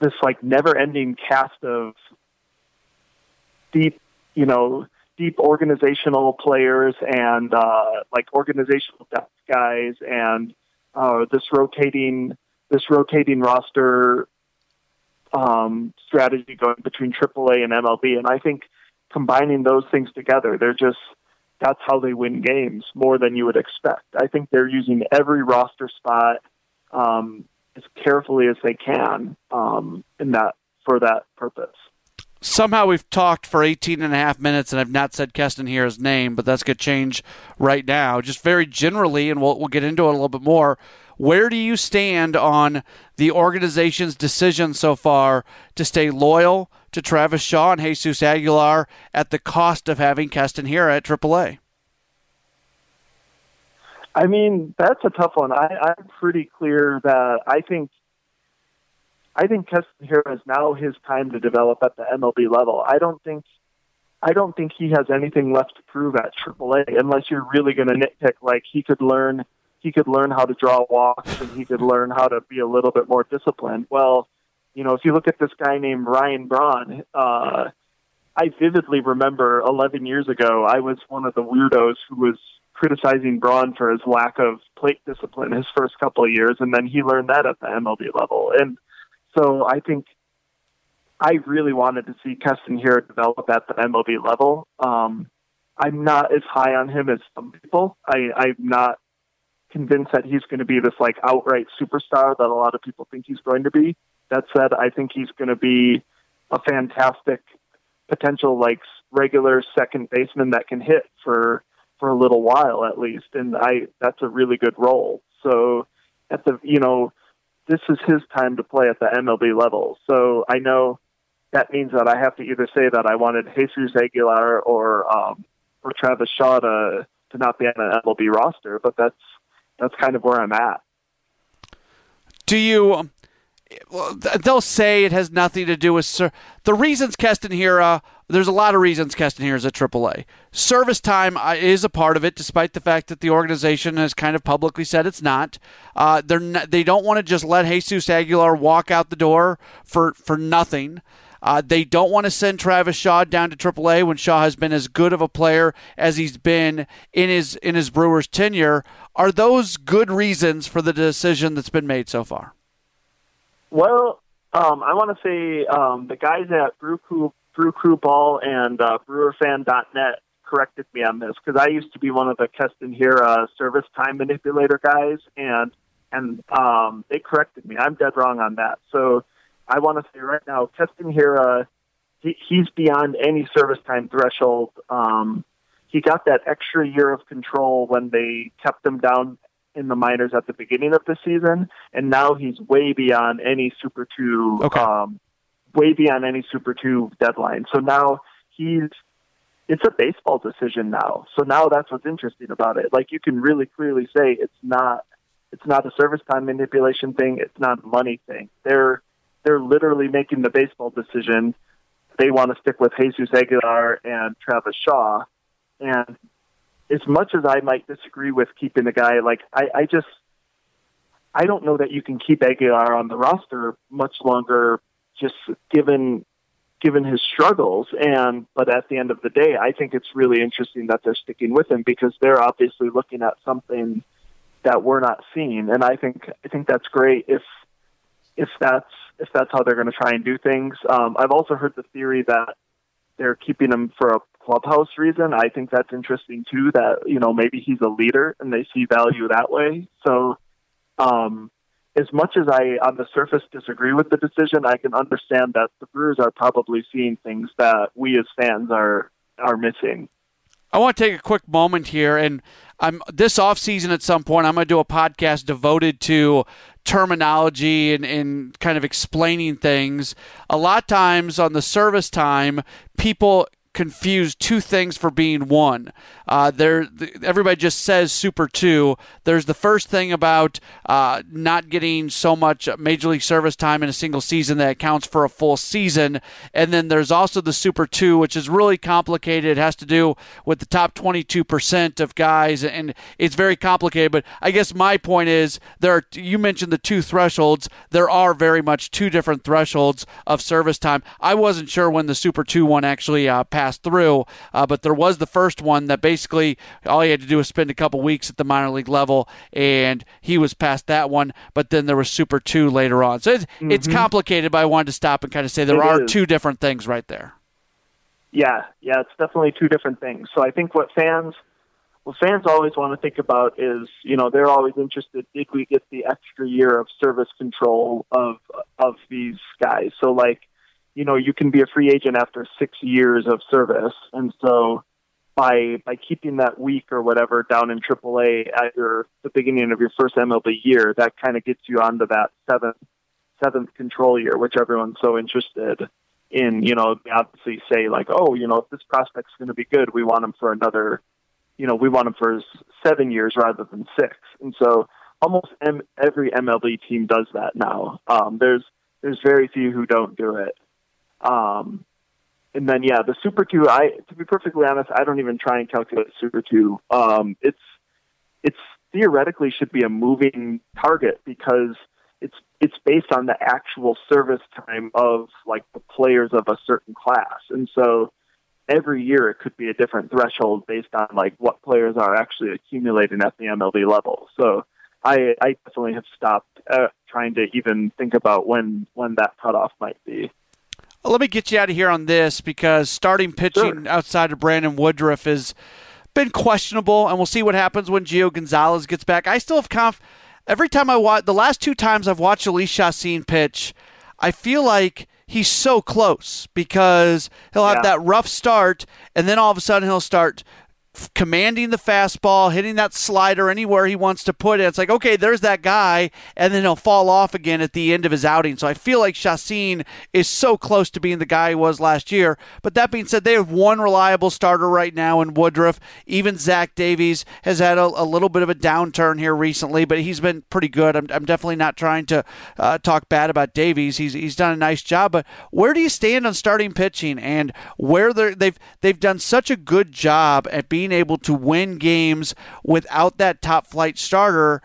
this like never ending cast of deep, you know, deep organizational players and uh, like organizational depth guys and uh, this rotating this rotating roster um, strategy going between triple A and M L B. And I think combining those things together, they're just that's how they win games more than you would expect. I think they're using every roster spot um, as carefully as they can um, in that for that purpose. somehow we've talked for eighteen and a half minutes and I've not said Keston Hiura's name, but that's going to change right now. Just very generally, and we'll we'll get into it a little bit more, where do you stand on the organization's decision so far to stay loyal to Travis Shaw and Jesus Aguilar at the cost of having Keston Hiura at triple A? I mean, that's a tough one. I, I'm pretty clear that I think I think Keston Hiura is now his time to develop at the M L B level. I don't think I don't think he has anything left to prove at triple A unless you're really going to nitpick. Like he could learn he could learn how to draw walks and he could learn how to be a little bit more disciplined. Well, you know, if you look at this guy named Ryan Braun, uh, I vividly remember eleven years ago, I was one of the weirdos who was criticizing Braun for his lack of plate discipline his first couple of years, and then he learned that at the M L B level. And so I think I really wanted to see Keston Hiura develop at the M L B level. Um, I'm not as high on him as some people. I, I'm not convinced that he's going to be this like outright superstar that a lot of people think he's going to be. That said, I think he's going to be a fantastic potential like regular second baseman that can hit for for a little while at least, and I that's a really good role. So at the you know this is his time to play at the M L B level. So I know that means that I have to either say that I wanted Jesus Aguilar or um, or Travis Shaw to, to not be on an M L B roster, but that's that's kind of where I'm at. Do you? Um... They'll say it has nothing to do with ser- the reasons Keston Hiura. There's a lot of reasons Keston Hiura is at triple A. Service time is a part of it, despite the fact that the organization has kind of publicly said it's not. Uh, they're not, they don't want to just let Jesus Aguilar walk out the door for for nothing. Uh, they don't want to send Travis Shaw down to triple A when Shaw has been as good of a player as he's been in his in his Brewers tenure. Are those good reasons for the decision that's been made so far? Well, um, I want to say um, the guys at Brew Crew, Brew Crew Ball and uh, Brewer Fan dot net corrected me on this because I used to be one of the Keston Hiura service time manipulator guys, and and um, they corrected me. I'm dead wrong on that. So I want to say right now, Keston Hiura, he, he's beyond any service time threshold. Um, he got that extra year of control when they kept him down in the minors at the beginning of the season, and now he's way beyond any Super two, okay. um, way beyond any Super two deadline. So now he's, it's a baseball decision now. So now that's what's interesting about it. Like you can really clearly say it's not, it's not a service time manipulation thing. It's not a money thing. They're, they're literally making the baseball decision. They want to stick with Jesus Aguilar and Travis Shaw, and as much as I might disagree with keeping the guy, like I, I just, I don't know that you can keep Aguilar on the roster much longer, just given given his struggles. And but at the end of the day, I think it's really interesting that they're sticking with him because they're obviously looking at something that we're not seeing. And I think I think that's great if if that's if that's how they're going to try and do things. Um, I've also heard the theory that they're keeping him for a clubhouse reason. I think that's interesting too, that, you know, maybe he's a leader and they see value that way. So um, as much as I, on the surface, disagree with the decision, I can understand that the Brewers are probably seeing things that we as fans are, are missing. I want to take a quick moment here, and I'm this offseason at some point I'm going to do a podcast devoted to terminology and, and kind of explaining things. A lot of times on the service time, people confuse two things for being one. Uh, there, everybody just says Super two. There's the first thing about uh, not getting so much Major League service time in a single season that accounts for a full season, and then there's also the Super two, which is really complicated. It has to do with the top twenty-two percent of guys, and it's very complicated. But I guess my point is, there are, you mentioned the two thresholds. There are very much two different thresholds of service time. I wasn't sure when the Super two one actually uh, passed Pass through, uh, but there was the first one that basically all he had to do was spend a couple weeks at the minor league level, and he was past that one. But then there was Super two later on, so it's, mm-hmm. it's complicated. But I wanted to stop and kind of say there it are is. two different things right there. Yeah, yeah, it's definitely two different things. So I think what fans, what fans always want to think about is, you know, they're always interested. Did we get the extra year of service control of of these guys? So like, you know, you can be a free agent after six years of service. And so by by keeping that week or whatever down in triple A at your, the beginning of your first M L B year, that kind of gets you onto that seventh, seventh control year, which everyone's so interested in. You know, obviously say like, oh, you know, if this prospect's going to be good, we want him for another, you know, we want him for seven years rather than six. And so almost M- every M L B team does that now. Um, there's there's very few who don't do it. Um, and then, yeah, the Super two, I, to be perfectly honest, I don't even try and calculate Super two. Um, it's, it's theoretically should be a moving target because it's, it's based on the actual service time of like the players of a certain class. And so every year it could be a different threshold based on like what players are actually accumulating at the M L B level. So I, I definitely have stopped uh, trying to even think about when, when that cutoff might be. Let me get you out of here on this because starting pitching sure. outside of Brandon Woodruff has been questionable, and we'll see what happens when Gio Gonzalez gets back. I still have conf. Every time I watch, the last two times I've watched Jhoulys Chacin pitch, I feel like he's so close because he'll have yeah. that rough start, and then all of a sudden he'll start commanding the fastball, hitting that slider anywhere he wants to put it. It's like, okay, there's that guy, and then he'll fall off again at the end of his outing. So I feel like Chacin is so close to being the guy he was last year. But that being said, they have one reliable starter right now in Woodruff. Even Zach Davies has had a, a little bit of a downturn here recently, but he's been pretty good. I'm, I'm definitely not trying to uh, talk bad about Davies. He's he's done a nice job. But where do you stand on starting pitching and where they've they've done such a good job at being being able to win games without that top flight starter?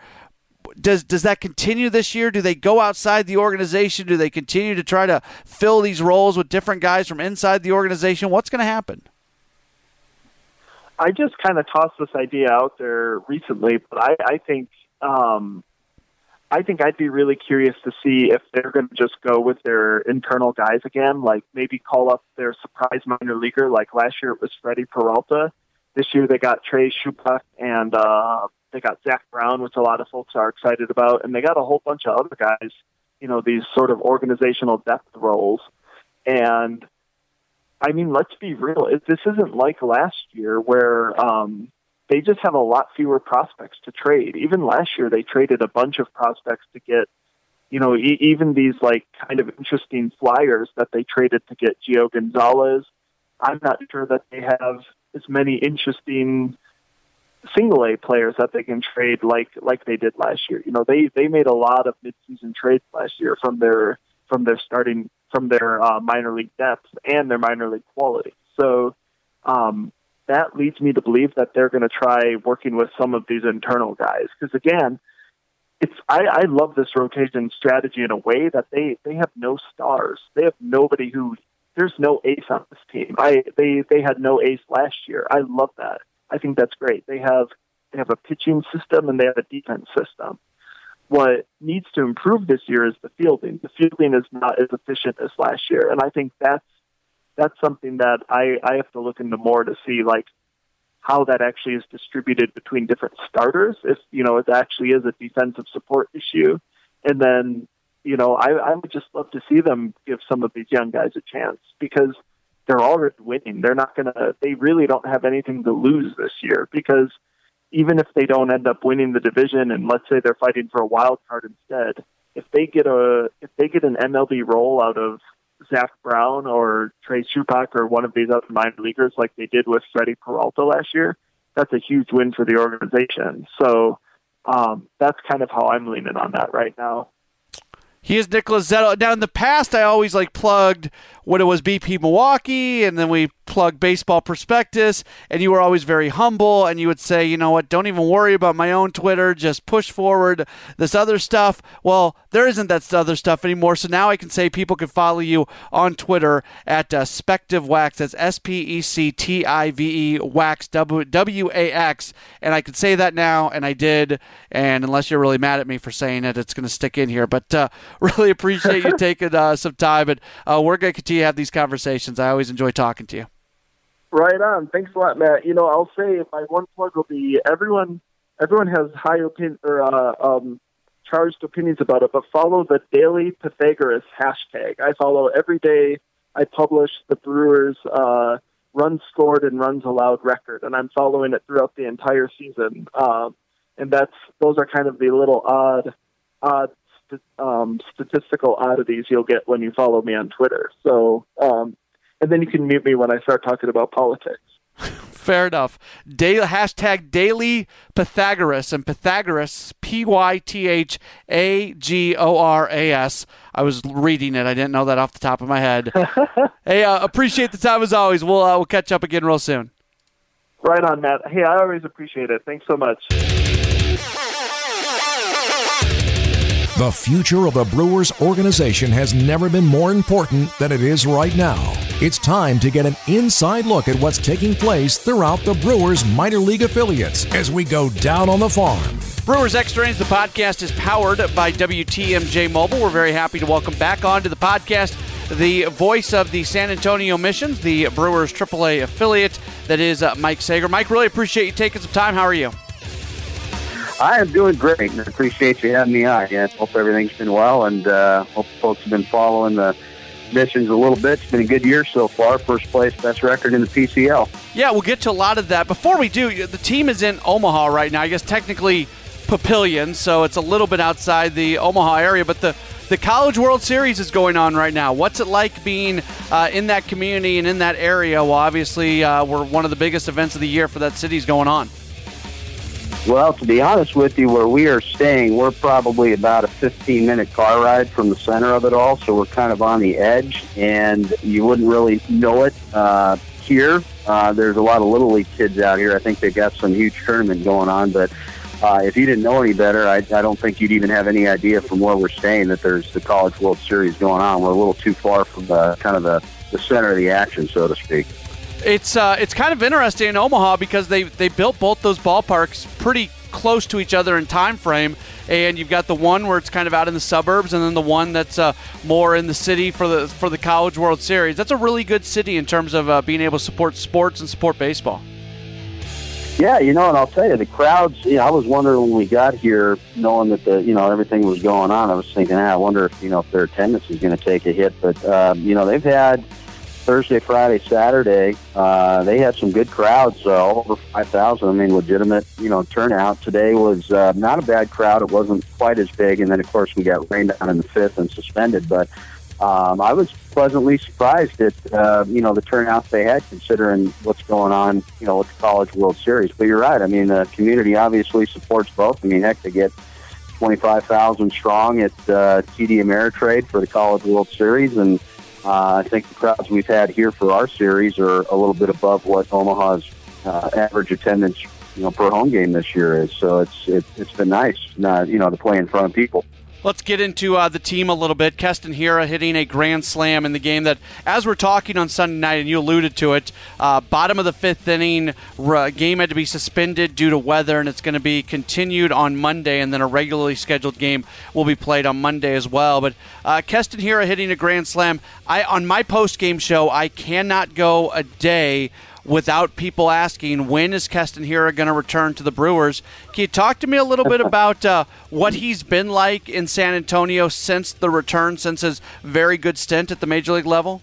Does does that continue this year? Do they go outside the organization? Do they continue to try to fill these roles with different guys from inside the organization? What's going to happen? I just kind of tossed this idea out there recently, but I, I think um, I think I'd be really curious to see if they're going to just go with their internal guys again, like maybe call up their surprise minor leaguer. Like last year it was Freddie Peralta. This year they got Trey Supak and uh, they got Zach Brown, which a lot of folks are excited about. And they got a whole bunch of other guys, you know, these sort of organizational depth roles. And, I mean, let's be real. This isn't like last year where um, they just have a lot fewer prospects to trade. Even last year they traded a bunch of prospects to get, you know, e- even these, like, kind of interesting flyers that they traded to get Gio Gonzalez. I'm not sure that they have as many interesting single-A players that they can trade like like they did last year. You know, they, they made a lot of midseason trades last year from their from their starting from their uh, minor league depth and their minor league quality. So um, that leads me to believe that they're going to try working with some of these internal guys because again, it's I, I love this rotation strategy in a way that they they have no stars. They have nobody who. There's no ace on this team. I they, they had no ace last year. I love that. I think that's great. They have they have a pitching system and they have a defense system. What needs to improve this year is the fielding. The fielding is not as efficient as last year, and I think that's that's something that I, I have to look into more to see like how that actually is distributed between different starters. If you know it actually is a defensive support issue, and then. You know, I, I would just love to see them give some of these young guys a chance because they're already winning. They're not going to, they really don't have anything to lose this year because even if they don't end up winning the division and let's say they're fighting for a wild card instead, if they get a, if they get an M L B role out of Zach Brown or Trey Supak or one of these other minor leaguers like they did with Freddie Peralta last year, that's a huge win for the organization. So um, that's kind of how I'm leaning on that right now. He is Nicholas Zettel. Now, in the past, I always like plugged when it was B P Milwaukee, and then we plugged Baseball Prospectus, and you were always very humble, and you would say, you know what, don't even worry about my own Twitter, just push forward this other stuff. Well, there isn't that other stuff anymore, so now I can say people can follow you on Twitter at uh, Spective Wax. That's S P E C T I V E Wax, W A X, and I could say that now, and I did, and unless you're really mad at me for saying it, it's going to stick in here, but... Uh, Really appreciate you taking uh, some time, and uh, we're going to continue to have these conversations. I always enjoy talking to you. Right on. Thanks a lot, Matt. You know, I'll say my one plug will be everyone. Everyone has high opinion or uh, um, charged opinions about it, but follow the Daily Pythagoras hashtag. I follow every day I published the Brewers' uh, runs scored and runs allowed record, and I'm following it throughout the entire season. Um, and that's those are kind of the little odd, odd um, statistical oddities you'll get when you follow me on Twitter. So, um, and then you can mute me when I start talking about politics. Fair enough. Daily, hashtag Daily Pythagoras, and Pythagoras, P Y T H A G O R A S. I was reading it. I didn't know that off the top of my head. Hey, uh, appreciate the time as always. We'll uh, we'll catch up again real soon. Right on, Matt. Hey, I always appreciate it. Thanks so much. The future of the Brewers organization has never been more important than it is right now. It's time to get an inside look at what's taking place throughout the Brewers minor league affiliates as we go down on the farm. Brewers Extra Innings, the podcast, is powered by W T M J Mobile. We're very happy to welcome back onto the podcast the voice of the San Antonio Missions, the Brewers triple A affiliate, that is uh, Mike Saeger. Mike, really appreciate you taking some time. How are you? I am doing great, and appreciate you having me on. Yeah, hope everything's been well, and uh, hope folks have been following the missions a little bit. It's been a good year so far. First place, best record in the P C L. Yeah, we'll get to a lot of that. Before we do, the team is in Omaha right now. I guess technically Papillion, so it's a little bit outside the Omaha area, but the, the College World Series is going on right now. What's it like being uh, in that community and in that area? Well, obviously, uh, we're one of the biggest events of the year for that city's going on. Well, to be honest with you, where we are staying, we're probably about a fifteen-minute car ride from the center of it all, so we're kind of on the edge, and you wouldn't really know it uh, here. Uh, there's a lot of Little League kids out here. I think they got some huge tournament going on, but uh, if you didn't know any better, I, I don't think you'd even have any idea from where we're staying that there's the College World Series going on. We're a little too far from the, kind of the, the center of the action, so to speak. It's uh, it's kind of interesting in Omaha because they, they built both those ballparks pretty close to each other in time frame, and you've got the one where it's kind of out in the suburbs, and then the one that's uh, more in the city for the for the College World Series. That's a really good city in terms of uh, being able to support sports and support baseball. Yeah, you know, and I'll tell you, the crowds, you know, I was wondering when we got here, knowing that, the you know, everything was going on, I was thinking, ah, I wonder if, you know, if their attendance is going to take a hit, but, um, you know, they've had Thursday, Friday, Saturday, uh, they had some good crowds, uh, over five thousand. I mean, legitimate, you know, turnout. Today was uh, not a bad crowd. It wasn't quite as big. And then, of course, we got rained out in the fifth and suspended. But um, I was pleasantly surprised at, uh, you know, the turnout they had considering what's going on, you know, with the College World Series. But you're right. I mean, the community obviously supports both. I mean, heck, they get twenty-five thousand strong at uh, T D Ameritrade for the College World Series, and Uh, I think the crowds we've had here for our series are a little bit above what Omaha's uh, average attendance, you know, per home game this year is. So it's it, it's been nice, uh, you know, to play in front of people. Let's get into uh, the team a little bit. Keston Hiura hitting a grand slam in the game that, as we're talking on Sunday night, and you alluded to it, uh, bottom of the fifth inning, r- game had to be suspended due to weather, and it's going to be continued on Monday, and then a regularly scheduled game will be played on Monday as well. But uh, Keston Hiura hitting a grand slam. I on my post-game show, I cannot go a day without people asking, when is Keston Hiura going to return to the Brewers? Can you talk to me a little bit about uh, what he's been like in San Antonio since the return, since his very good stint at the Major League level?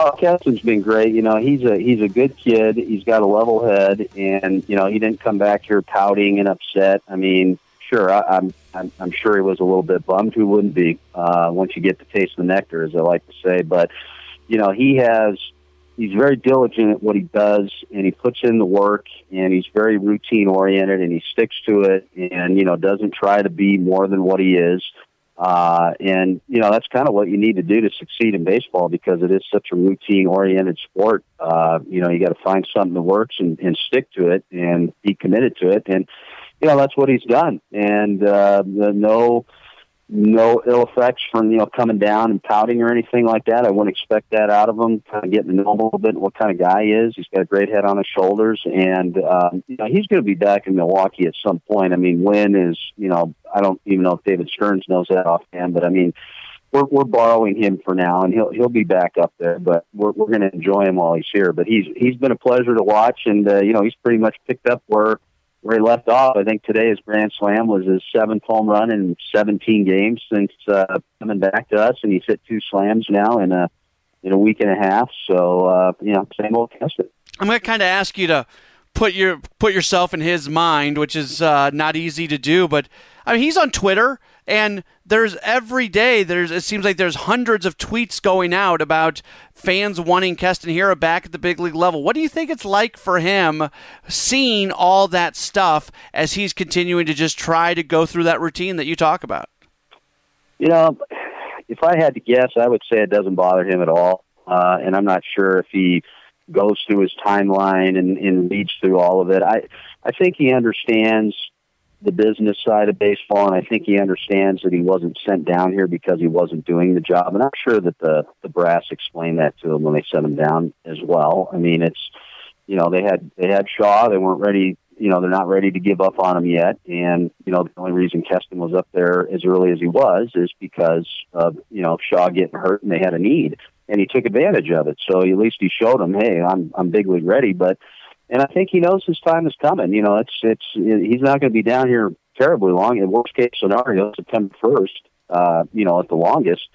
Oh, Keston's been great. You know, he's a he's a good kid. He's got a level head, and you know, he didn't come back here pouting and upset. I mean, sure, I, I'm, I'm I'm sure he was a little bit bummed. Who wouldn't be? Uh, once you get to taste the nectar, as I like to say. But you know, he has. He's very diligent at what he does, and he puts in the work, and he's very routine-oriented, and he sticks to it, and, you know, doesn't try to be more than what he is. Uh, and, you know, that's kind of what you need to do to succeed in baseball because it is such a routine-oriented sport. Uh, you know, you got to find something that works and, and stick to it and be committed to it. And, you know, that's what he's done. And uh, the no... No ill effects from, you know, coming down and pouting or anything like that. I wouldn't expect that out of him, kind of getting to know him a little bit, what kind of guy he is. He's got a great head on his shoulders, and um, you know, he's going to be back in Milwaukee at some point. I mean, when is, you know, I don't even know if David Stearns knows that offhand, but I mean, we're, we're borrowing him for now, and he'll he'll be back up there, but we're, we're going to enjoy him while he's here. But he's he's been a pleasure to watch, and, uh, you know, he's pretty much picked up where Where he left off. I think today his grand slam was his seventh home run in seventeen games since uh, coming back to us, and he's hit two slams now in a in a week and a half. So, uh, you know, same old Keston. I'm going to kind of ask you to put your put yourself in his mind, which is uh, not easy to do. But I mean, he's on Twitter, and there's every day there's it seems like there's hundreds of tweets going out about fans wanting Keston Hiura back at the big league level. What do you think it's like for him seeing all that stuff as he's continuing to just try to go through that routine that you talk about? You know, if I had to guess, I would say it doesn't bother him at all, uh, and I'm not sure if he goes through his timeline and, and reads through all of it. I, I think he understands the business side of baseball, and I think he understands that he wasn't sent down here because he wasn't doing the job. And I'm sure that the, the brass explained that to him when they sent him down as well. I mean, it's, you know, they had they had Shaw. They weren't ready. You know, they're not ready to give up on him yet. And, you know, the only reason Keston was up there as early as he was is because of, you know, Shaw getting hurt and they had a need. And he took advantage of it. So at least he showed him, hey, I'm I'm big league ready. But, and I think he knows his time is coming. You know, it's it's he's not going to be down here terribly long. In worst case scenario, September first. Uh, you know, at the longest.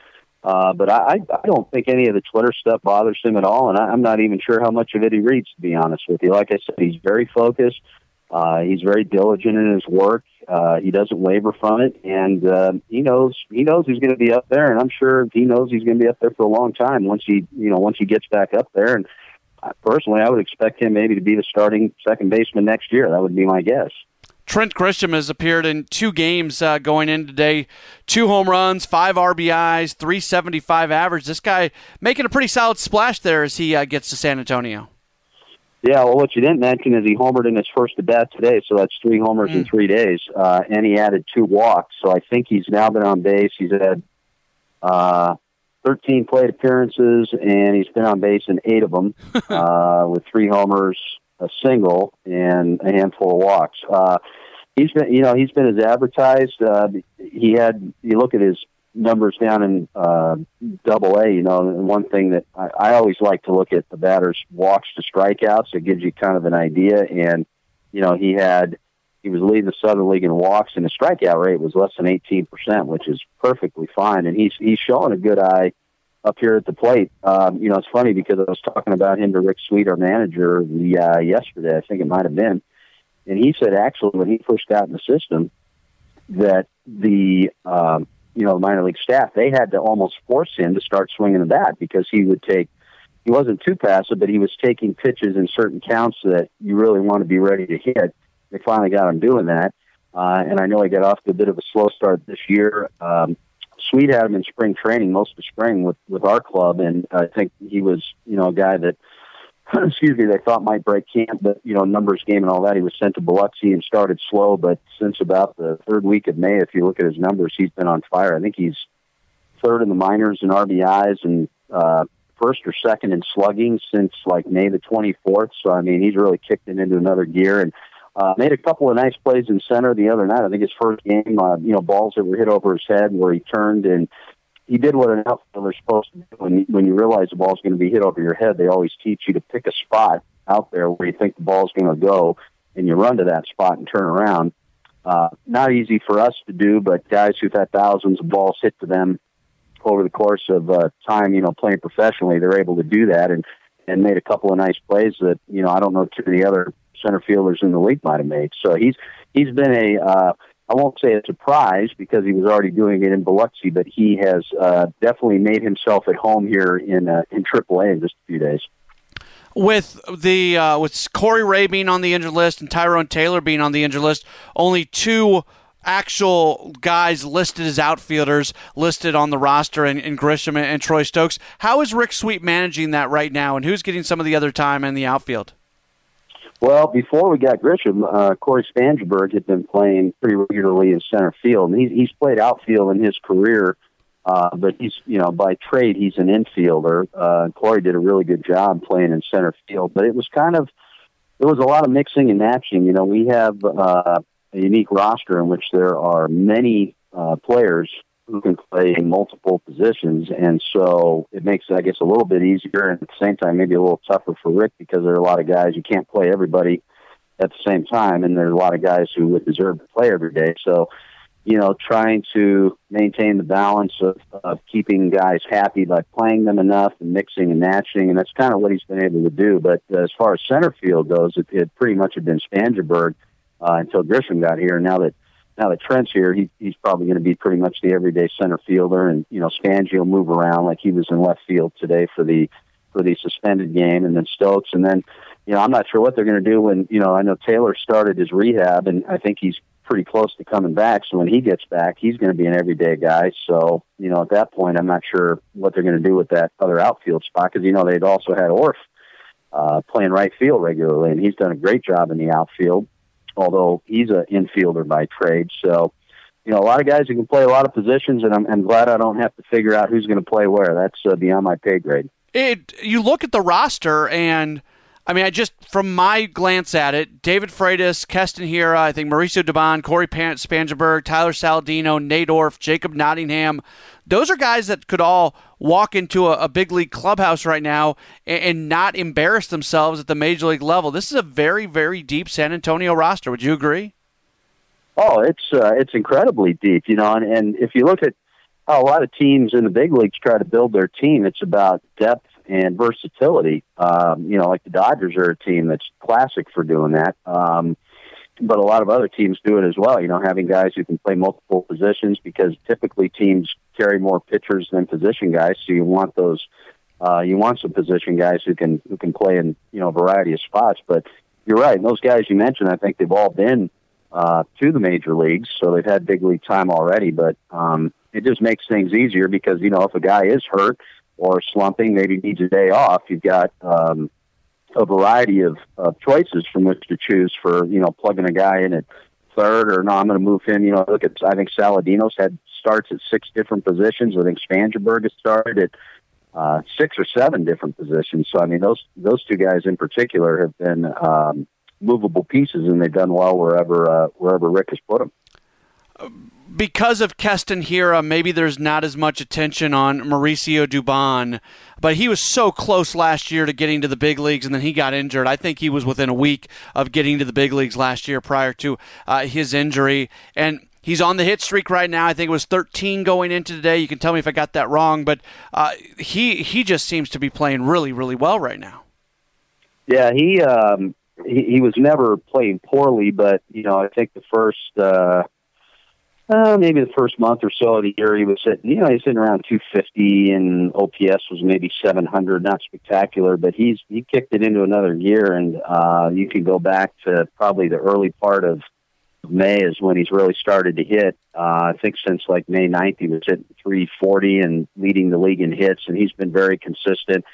Uh, but I I don't think any of the Twitter stuff bothers him at all. And I, I'm not even sure how much of it he reads, to be honest with you. Like I said, he's very focused. Uh, he's very diligent in his work. Uh, he doesn't waver from it, and uh, he knows he knows he's going to be up there, and I'm sure he knows he's going to be up there for a long time once he you know once he gets back up there. And I, personally, I would expect him maybe to be the starting second baseman next year. That would be my guess. Trent Grisham has appeared in two games uh, going in today. Two home runs, five R B Is, three seventy-five average. This guy making a pretty solid splash there as he uh, gets to San Antonio. Yeah, well, what you didn't mention is he homered in his first at-bat today, so that's three homers mm. in three days, uh, and he added two walks. So I think he's now been on base. He's had uh, thirteen plate appearances, and he's been on base in eight of them uh, with three homers, a single, and a handful of walks. Uh, he's been, you know, he's been as advertised. Uh, he had, you look at his numbers down in uh, double A, you know, and one thing that I, I always like to look at the batter's walks to strikeouts. It gives you kind of an idea. And, you know, he had, he was leading the Southern League in walks, and his strikeout rate was less than eighteen percent, which is perfectly fine. And he's, he's showing a good eye up here at the plate. Um, you know, it's funny because I was talking about him to Rick Sweet, our manager, the, uh, yesterday, I think it might have been. And he said, actually, when he first got in the system, that the, um, you know, minor league staff, they had to almost force him to start swinging the bat because he would take, he wasn't too passive, but he was taking pitches in certain counts that you really want to be ready to hit. They finally got him doing that. Uh, and I know he got off to a bit of a slow start this year. Um, Sweet had him in spring training, most of spring with, with our club. And I think he was, you know, a guy that, excuse me, they thought might break camp, but, you know, numbers game and all that. He was sent to Biloxi and started slow, but since about the third week of May, if you look at his numbers, he's been on fire. I think he's third in the minors in R B Is and uh, first or second in slugging since, like, May the twenty-fourth. So, I mean, he's really kicked it into another gear and uh, made a couple of nice plays in center the other night. I think his first game, uh, you know, balls that were hit over his head where he turned and he did what an outfielder is supposed to do. When you, when you realize the ball is going to be hit over your head, they always teach you to pick a spot out there where you think the ball is going to go, and you run to that spot and turn around. Uh, not easy for us to do, but guys who've had thousands of balls hit to them over the course of uh, time, you know, playing professionally, they're able to do that and, and made a couple of nice plays that, you know, I don't know too many other center fielders in the league might have made. So he's he's been a uh, – I won't say a surprise because he was already doing it in Biloxi, but he has uh, definitely made himself at home here in uh, in Triple A in just a few days. With the uh, with Corey Ray being on the injured list and Tyrone Taylor being on the injured list, only two actual guys listed as outfielders listed on the roster in, in Grisham and, and Troy Stokes. How is Rick Sweet managing that right now, and who's getting some of the other time in the outfield? Well, before we got Grisham, uh, Corey Spangenberg had been playing pretty regularly in center field. And he's, he's played outfield in his career, uh, but he's, you know, by trade, he's an infielder. Uh, Corey did a really good job playing in center field, but it was kind of, there was a lot of mixing and matching. You know, we have uh, a unique roster in which there are many uh, players who can play in multiple positions. And so it makes it, I guess, a little bit easier and at the same time, maybe a little tougher for Rick because there are a lot of guys you can't play everybody at the same time. And there are a lot of guys who would deserve to play every day. So, you know, trying to maintain the balance of, of keeping guys happy by playing them enough and mixing and matching, and that's kind of what he's been able to do. But uh, as far as center field goes, it, it pretty much had been Spangenberg uh, until Grisham got here. And now that now that Trent's here, he, he's probably going to be pretty much the everyday center fielder. And you know, Spangy will move around like he was in left field today for the for the suspended game, and then Stokes, and then you know, I'm not sure what they're going to do when you know. I know Taylor started his rehab, and I think he's pretty close to coming back. So when he gets back, he's going to be an everyday guy. So, you know, at that point, I'm not sure what they're going to do with that other outfield spot. Cause you know, they'd also had Orff uh, playing right field regularly, and he's done a great job in the outfield, although he's an infielder by trade. So, you know, a lot of guys who can play a lot of positions, and I'm, I'm glad I don't have to figure out who's going to play where. That's uh, beyond my pay grade. It, you look at the roster, and I mean, I just, from my glance at it, David Freitas, Keston Hiura, I think Mauricio Dubon, Corey Spangenberg, Tyler Saladino, Nate Orff, Jacob Nottingham. Those are guys that could all walk into a, a big league clubhouse right now and, and not embarrass themselves at the major league level. This is a very, very deep San Antonio roster. Would you agree? Oh, it's uh, it's incredibly deep, you know, and, and if you look at how a lot of teams in the big leagues try to build their team, it's about depth and versatility. Um, you know, like the Dodgers are a team that's classic for doing that. Um, but a lot of other teams do it as well. You know, having guys who can play multiple positions, because typically teams carry more pitchers than position guys. So you want those, uh, you want some position guys who can, who can play in, you know, a variety of spots. But you're right. And those guys you mentioned, I think they've all been uh, to the major leagues. So they've had big league time already, but um, it just makes things easier because, you know, if a guy is hurt or slumping, maybe needs a day off, you've got um, a variety of, of choices from which to choose for, you know, plugging a guy in at third, or no, I'm going to move him. You know, look at, I think Saladino's had starts at six different positions. I think Spangenberg has started at uh, six or seven different positions. So, I mean, those those two guys in particular have been um, movable pieces, and they've done well wherever, uh, wherever Rick has put them. Um. Because of Keston Hiura, maybe there's not as much attention on Mauricio Dubon, but he was so close last year to getting to the big leagues, and then he got injured. I think he was within a week of getting to the big leagues last year prior to uh, his injury, and he's on the hit streak right now. I think it was thirteen going into today. You can tell me if I got that wrong, but uh, he he just seems to be playing really, really well right now. Yeah, he um, he, he was never playing poorly, but you know, I think the first. Uh... Uh, maybe the first month or so of the year, he was sitting, you know, he's sitting around two fifty, and O P S was maybe seven hundred. Not spectacular, but he's he kicked it into another gear, and uh, you can go back to probably the early part of May is when he's really started to hit. Uh, I think since like May ninth, he was hitting three forty and leading the league in hits, and he's been very consistent.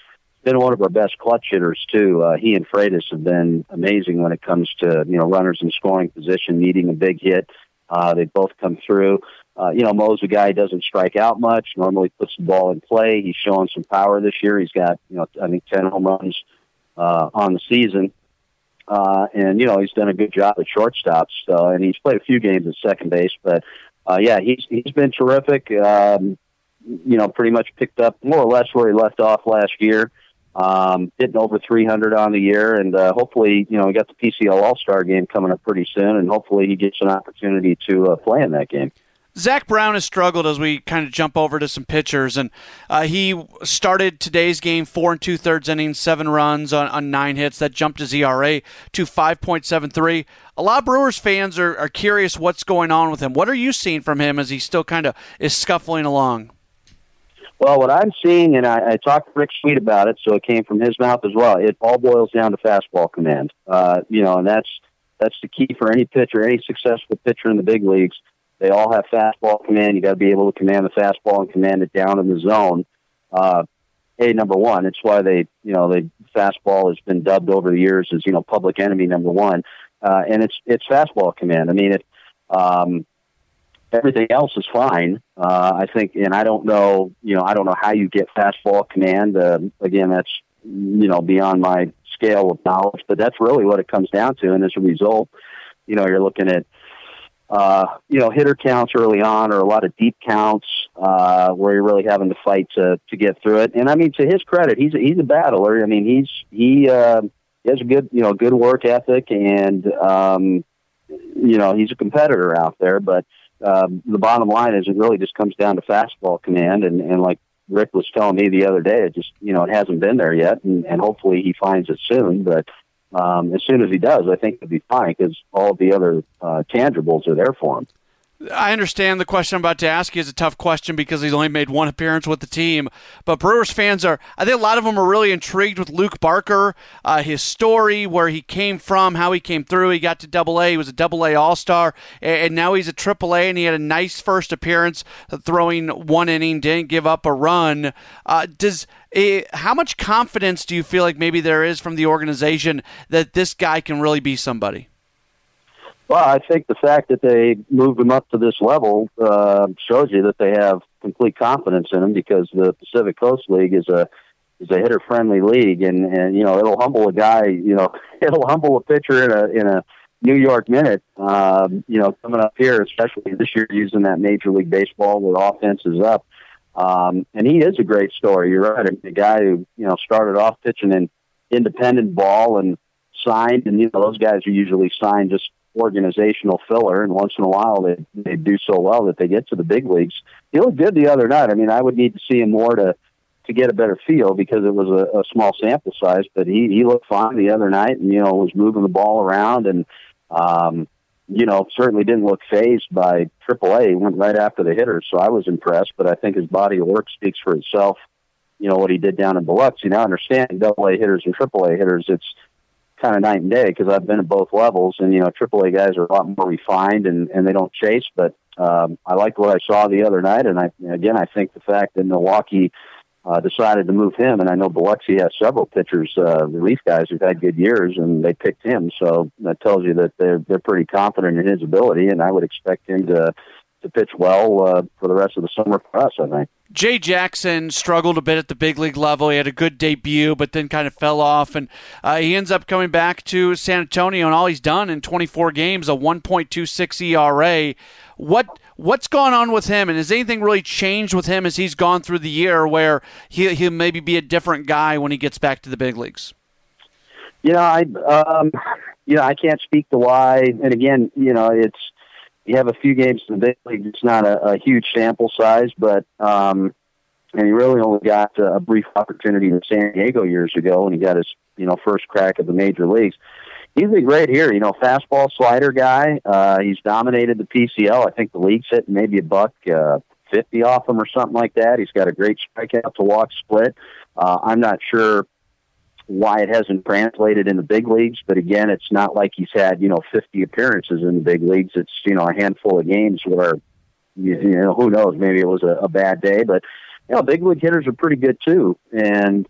Been one of our best clutch hitters too. Uh, he and Freitas have been amazing when it comes to, you know, runners in scoring position needing a big hit. Uh, they both come through. Uh, you know, Mo's a guy who doesn't strike out much, normally puts the ball in play. He's showing some power this year. He's got, you know, I think ten home runs uh, on the season. Uh, and, you know, he's done a good job at shortstops. So, and he's played a few games at second base. But, uh, yeah, he's he's been terrific. Um, you know, pretty much picked up more or less where he left off last year. Um, hitting over three hundred on the year, and uh, hopefully, you know, we got the P C L All-Star game coming up pretty soon, and hopefully he gets an opportunity to uh, play in that game. Zach Brown has struggled as we kind of jump over to some pitchers, and uh, he started today's game four and two-thirds innings, seven runs on, on nine hits. That jumped his E R A to five point seven three. A lot of Brewers fans are, are curious what's going on with him. What are you seeing from him as he still kind of is scuffling along? Well, what I'm seeing, and I, I talked to Rick Sweet about it, so it came from his mouth as well, it all boils down to fastball command. Uh, you know, and that's that's the key for any pitcher, any successful pitcher in the big leagues. They all have fastball command. You got to be able to command the fastball and command it down in the zone. Uh, a, number one, it's why they, you know, the fastball has been dubbed over the years as, you know, public enemy number one. Uh, and it's it's fastball command. I mean, it. Um, Everything else is fine, uh, I think, and I don't know, you know, I don't know how you get fastball command. Uh, again, that's, you know, beyond my scale of knowledge, but that's really what it comes down to. And as a result, you know, you're looking at, uh, you know, hitter counts early on, or a lot of deep counts uh, where you're really having to fight to to get through it. And I mean, to his credit, he's he's a battler. I mean, he's he, uh, he has a good, you know, good work ethic, and um, you know, he's a competitor out there, but um, the bottom line is it really just comes down to fastball command. And, and like Rick was telling me the other day, it just, you know, it hasn't been there yet. And, and hopefully he finds it soon. But um, as soon as he does, I think it'll be fine because all the other uh, tangibles are there for him. I understand the question I'm about to ask you is a tough question because he's only made one appearance with the team. But Brewers fans are, I think a lot of them are really intrigued with Luke Barker, uh, his story, where he came from, how he came through. He got to double A. He was a double A All-Star, and now he's a triple A, and he had a nice first appearance, throwing one inning, didn't give up a run. Uh, does it, how much confidence do you feel like maybe there is from the organization that this guy can really be somebody? Well, I think the fact that they moved him up to this level uh, shows you that they have complete confidence in him because the Pacific Coast League is a is a hitter friendly league, and, and you know it'll humble a guy. You know it'll humble a pitcher in a in a New York minute. Um, you know coming up here, especially this year, using that Major League Baseball where offense is up, um, and he is a great story. You're right, the guy who you know started off pitching in independent ball and signed, and you know those guys are usually signed just organizational filler, and once in a while they, they do so well that they get to the big leagues. He looked good the other night. I mean, I would need to see him more to to get a better feel because it was a, a small sample size, but he, he looked fine the other night and, you know, was moving the ball around and, um, you know, certainly didn't look fazed by triple A. He went right after the hitters, so I was impressed, but I think his body of work speaks for itself, you know, what he did down in Biloxi. Now, understanding double A hitters and triple A hitters, it's kind of night and day because I've been at both levels, and you know triple A guys are a lot more refined and, and they don't chase, but um, I liked what I saw the other night, and I again I think the fact that Milwaukee uh, decided to move him, and I know Biloxi has several pitchers, uh, relief guys who've had good years, and they picked him, so that tells you that they're they're pretty confident in his ability, and I would expect him to to pitch well uh, for the rest of the summer for us, I think. Jay Jackson struggled a bit at the big league level. He had a good debut, but then kind of fell off, and uh, he ends up coming back to San Antonio, and all he's done in twenty-four games, a one point two six E R A. What, what's going on with him, and has anything really changed with him as he's gone through the year where he, he'll maybe be a different guy when he gets back to the big leagues? You know, I, um, you know, I can't speak to why, and again, you know, it's, you have a few games in the big league. It's not a, a huge sample size, but um, and he really only got a brief opportunity in San Diego years ago when he got his you know first crack at the major leagues. He's been great here, you know, fastball slider guy. Uh, he's dominated the P C L. I think the league's hitting maybe a buck uh, fifty off him or something like that. He's got a great strikeout to walk split. Uh, I'm not sure why it hasn't translated in the big leagues, but again, it's not like he's had, you know, fifty appearances in the big leagues. It's, you know, a handful of games where, you, you know, who knows, maybe it was a, a bad day, but, you know, big league hitters are pretty good too. And,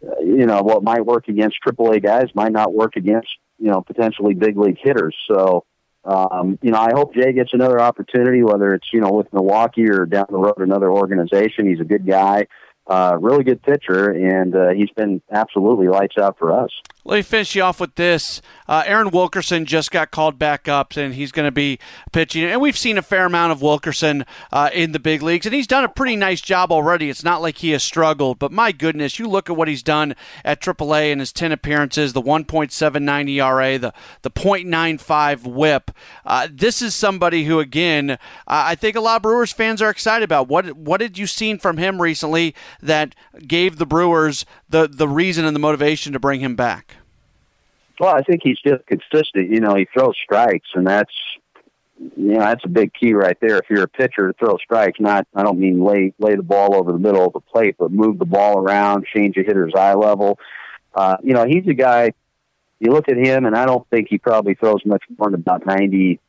uh, you know, what might work against triple A guys might not work against, you know, potentially big league hitters. So, um, you know, I hope Jay gets another opportunity, whether it's, you know, with Milwaukee or down the road, another organization. He's a good guy. Uh, really good pitcher, and uh, he's been absolutely lights out for us. Let me finish you off with this. Uh, Aaron Wilkerson just got called back up, and he's going to be pitching. And we've seen a fair amount of Wilkerson uh, in the big leagues, and he's done a pretty nice job already. It's not like he has struggled, but my goodness, you look at what he's done at triple A in his ten appearances, the one point seven nine E R A, the, the point nine five whip. Uh, this is somebody who, again, uh, I think a lot of Brewers fans are excited about. What, what had you seen from him recently that gave the Brewers the, the reason and the motivation to bring him back? Well, I think he's just consistent. You know, he throws strikes, and that's, you know, that's a big key right there. If you're a pitcher, to throw strikes, not, I don't mean lay, lay the ball over the middle of the plate, but move the ball around, change a hitter's eye level. Uh, you know, he's a guy, you look at him, and I don't think he probably throws much more than about ninety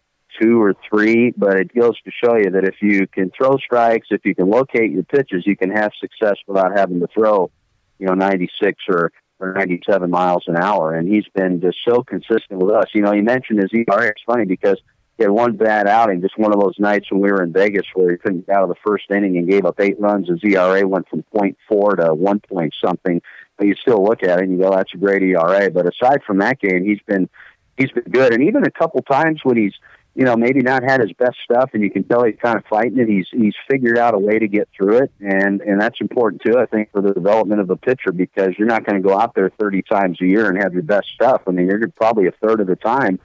two or three, but it goes to show you that if you can throw strikes, if you can locate your pitches, you can have success without having to throw, you know, ninety-six or, or ninety-seven miles an hour. And he's been just so consistent with us. You know, you mentioned his E R A. It's funny because he had one bad outing, just one of those nights when we were in Vegas where he couldn't get out of the first inning and gave up eight runs. His E R A went from point four to one point something. But you still look at it and you go, that's a great E R A. But aside from that game, he's been, he's been good. And even a couple times when he's, you know, maybe not had his best stuff, and you can tell he's kind of fighting it. He's he's figured out a way to get through it, and, and that's important, too, I think, for the development of the pitcher, because you're not going to go out there thirty times a year and have your best stuff. I mean, you're probably a third of the time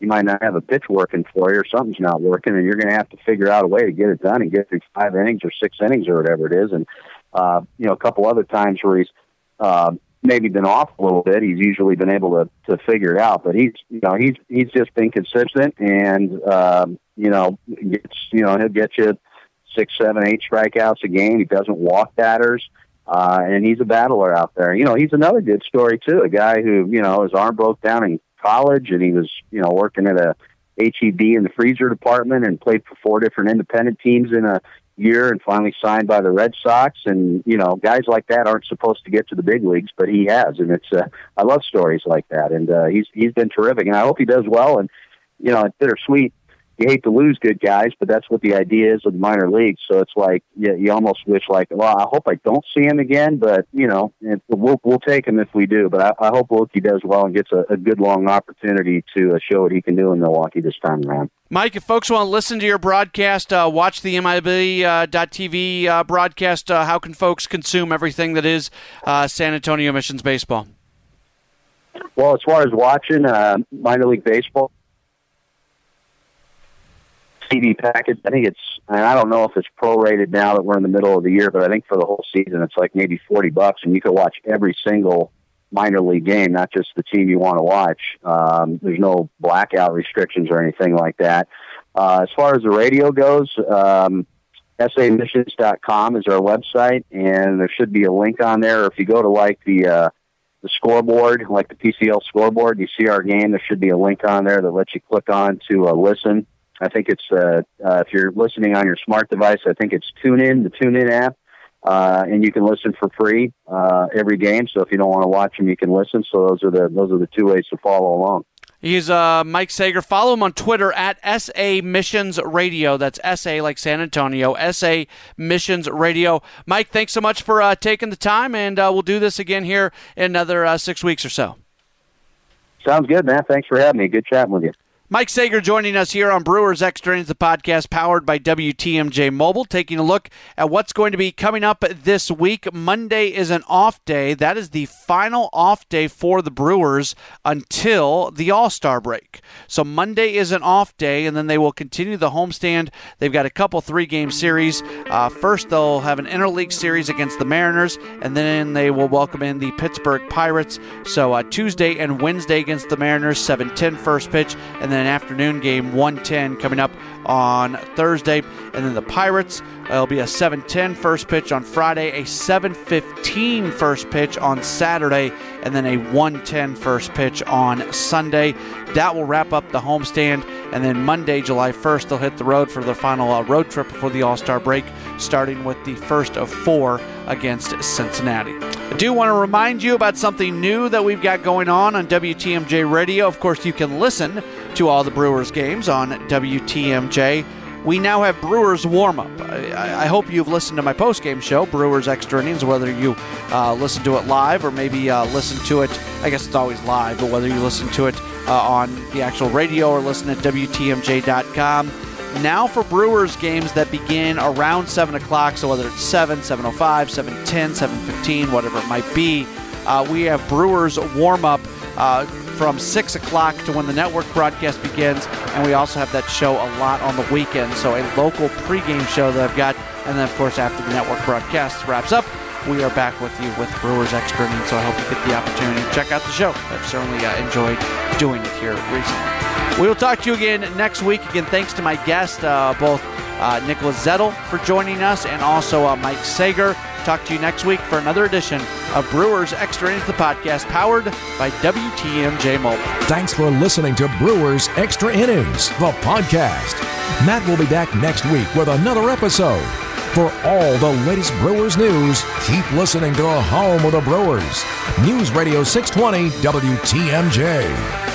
you might not have a pitch working for you or something's not working, and you're going to have to figure out a way to get it done and get through five innings or six innings or whatever it is. And, uh, you know, a couple other times where he's uh, maybe been off a little bit, he's usually been able to, to figure it out. But he's, you know, he's he's just been consistent and, um, you know, gets, you know, he'll get you six, seven, eight strikeouts a game. He doesn't walk batters. Uh, and he's a battler out there. You know, he's another good story, too, a guy who, you know, his arm broke down in college, and he was, you know, working at a H E B in the freezer department and played for four different independent teams in a year and finally signed by the Red Sox. And, you know, guys like that aren't supposed to get to the big leagues, but he has. And it's, uh, I love stories like that. And uh, he's he's been terrific, and I hope he does well. And, you know, it's bittersweet. You hate to lose good guys, but that's what the idea is of the minor leagues. So it's like you, you almost wish, like, well, I hope I don't see him again, but, you know, it, we'll we'll take him if we do. But I, I hope Wilkie does well and gets a, a good long opportunity to uh, show what he can do in Milwaukee this time around. Mike, if folks want to listen to your broadcast, uh, watch the M I B dot T V uh, broadcast, uh, how can folks consume everything that is uh, San Antonio Missions baseball? Well, as far as watching uh, minor league baseball, C D package, I think it's, and I don't know if it's prorated now that we're in the middle of the year, but I think for the whole season it's like maybe forty bucks, and you can watch every single minor league game, not just the team you want to watch. Um, there's no blackout restrictions or anything like that. Uh, as far as the radio goes, um, S A missions dot com is our website, and there should be a link on there. If you go to like the uh, the scoreboard, like the P C L scoreboard, you see our game, there should be a link on there that lets you click on to uh, listen. I think it's, uh, uh, if you're listening on your smart device, I think it's TuneIn, the TuneIn app, uh, and you can listen for free uh, every game. So if you don't want to watch them, you can listen. So those are the those are the two ways to follow along. He's uh, Mike Saeger. Follow him on Twitter at S A Missions Radio. That's S A like San Antonio, S A Missions Radio. Mike, thanks so much for uh, taking the time, and uh, we'll do this again here in another uh, six weeks or so. Sounds good, man. Thanks for having me. Good chatting with you. Mike Saeger joining us here on Brewers Extra Innings, the podcast powered by W T M J Mobile, taking a look at what's going to be coming up this week. Monday is an off day. That is the final off day for the Brewers until the All-Star break. So Monday is an off day, and then they will continue the homestand. They've got a couple three-game series. Uh, first, they'll have an interleague series against the Mariners, and then they will welcome in the Pittsburgh Pirates. So uh, Tuesday and Wednesday against the Mariners, seven ten first pitch, and then an afternoon game, one ten coming up on Thursday. And then the Pirates, it'll be a seven ten first pitch on Friday, a seven fifteen first pitch on Saturday, and then a one ten first pitch on Sunday. That will wrap up the homestand. And then Monday, July first, they'll hit the road for their final uh, road trip before the All-Star break, starting with the first of four against Cincinnati. I do want to remind you about something new that we've got going on on W T M J Radio. Of course, you can listen to all the Brewers games on W T M J. We now have Brewers warm-up. I, I hope you've listened to my post-game show, Brewers Extra Innings, whether you uh, listen to it live or maybe uh, listen to it, I guess it's always live, but whether you listen to it uh, on the actual radio or listen at W T M J dot com. Now for Brewers games that begin around seven o'clock, so whether it's seven, seven oh five, seven ten, seven fifteen, whatever it might be, uh, we have Brewers warm-up uh, from six o'clock to when the network broadcast begins, and we also have that show a lot on the weekend, so a local pregame show that I've got, and then, of course, after the network broadcast wraps up, we are back with you with Brewers Extra Innings, so I hope you get the opportunity to check out the show. I've certainly uh, enjoyed doing it here recently. We will talk to you again next week. Again, thanks to my guest, uh, both uh, Nicholas Zettel for joining us and also uh, Mike Saeger. Talk to you next week for another edition of Brewers Extra Innings, the podcast powered by W T M J Mobile. Thanks for listening to Brewers Extra Innings, the podcast. Matt will be back next week with another episode. For all the latest Brewers news, keep listening to the home of the Brewers, News Radio six twenty W T M J.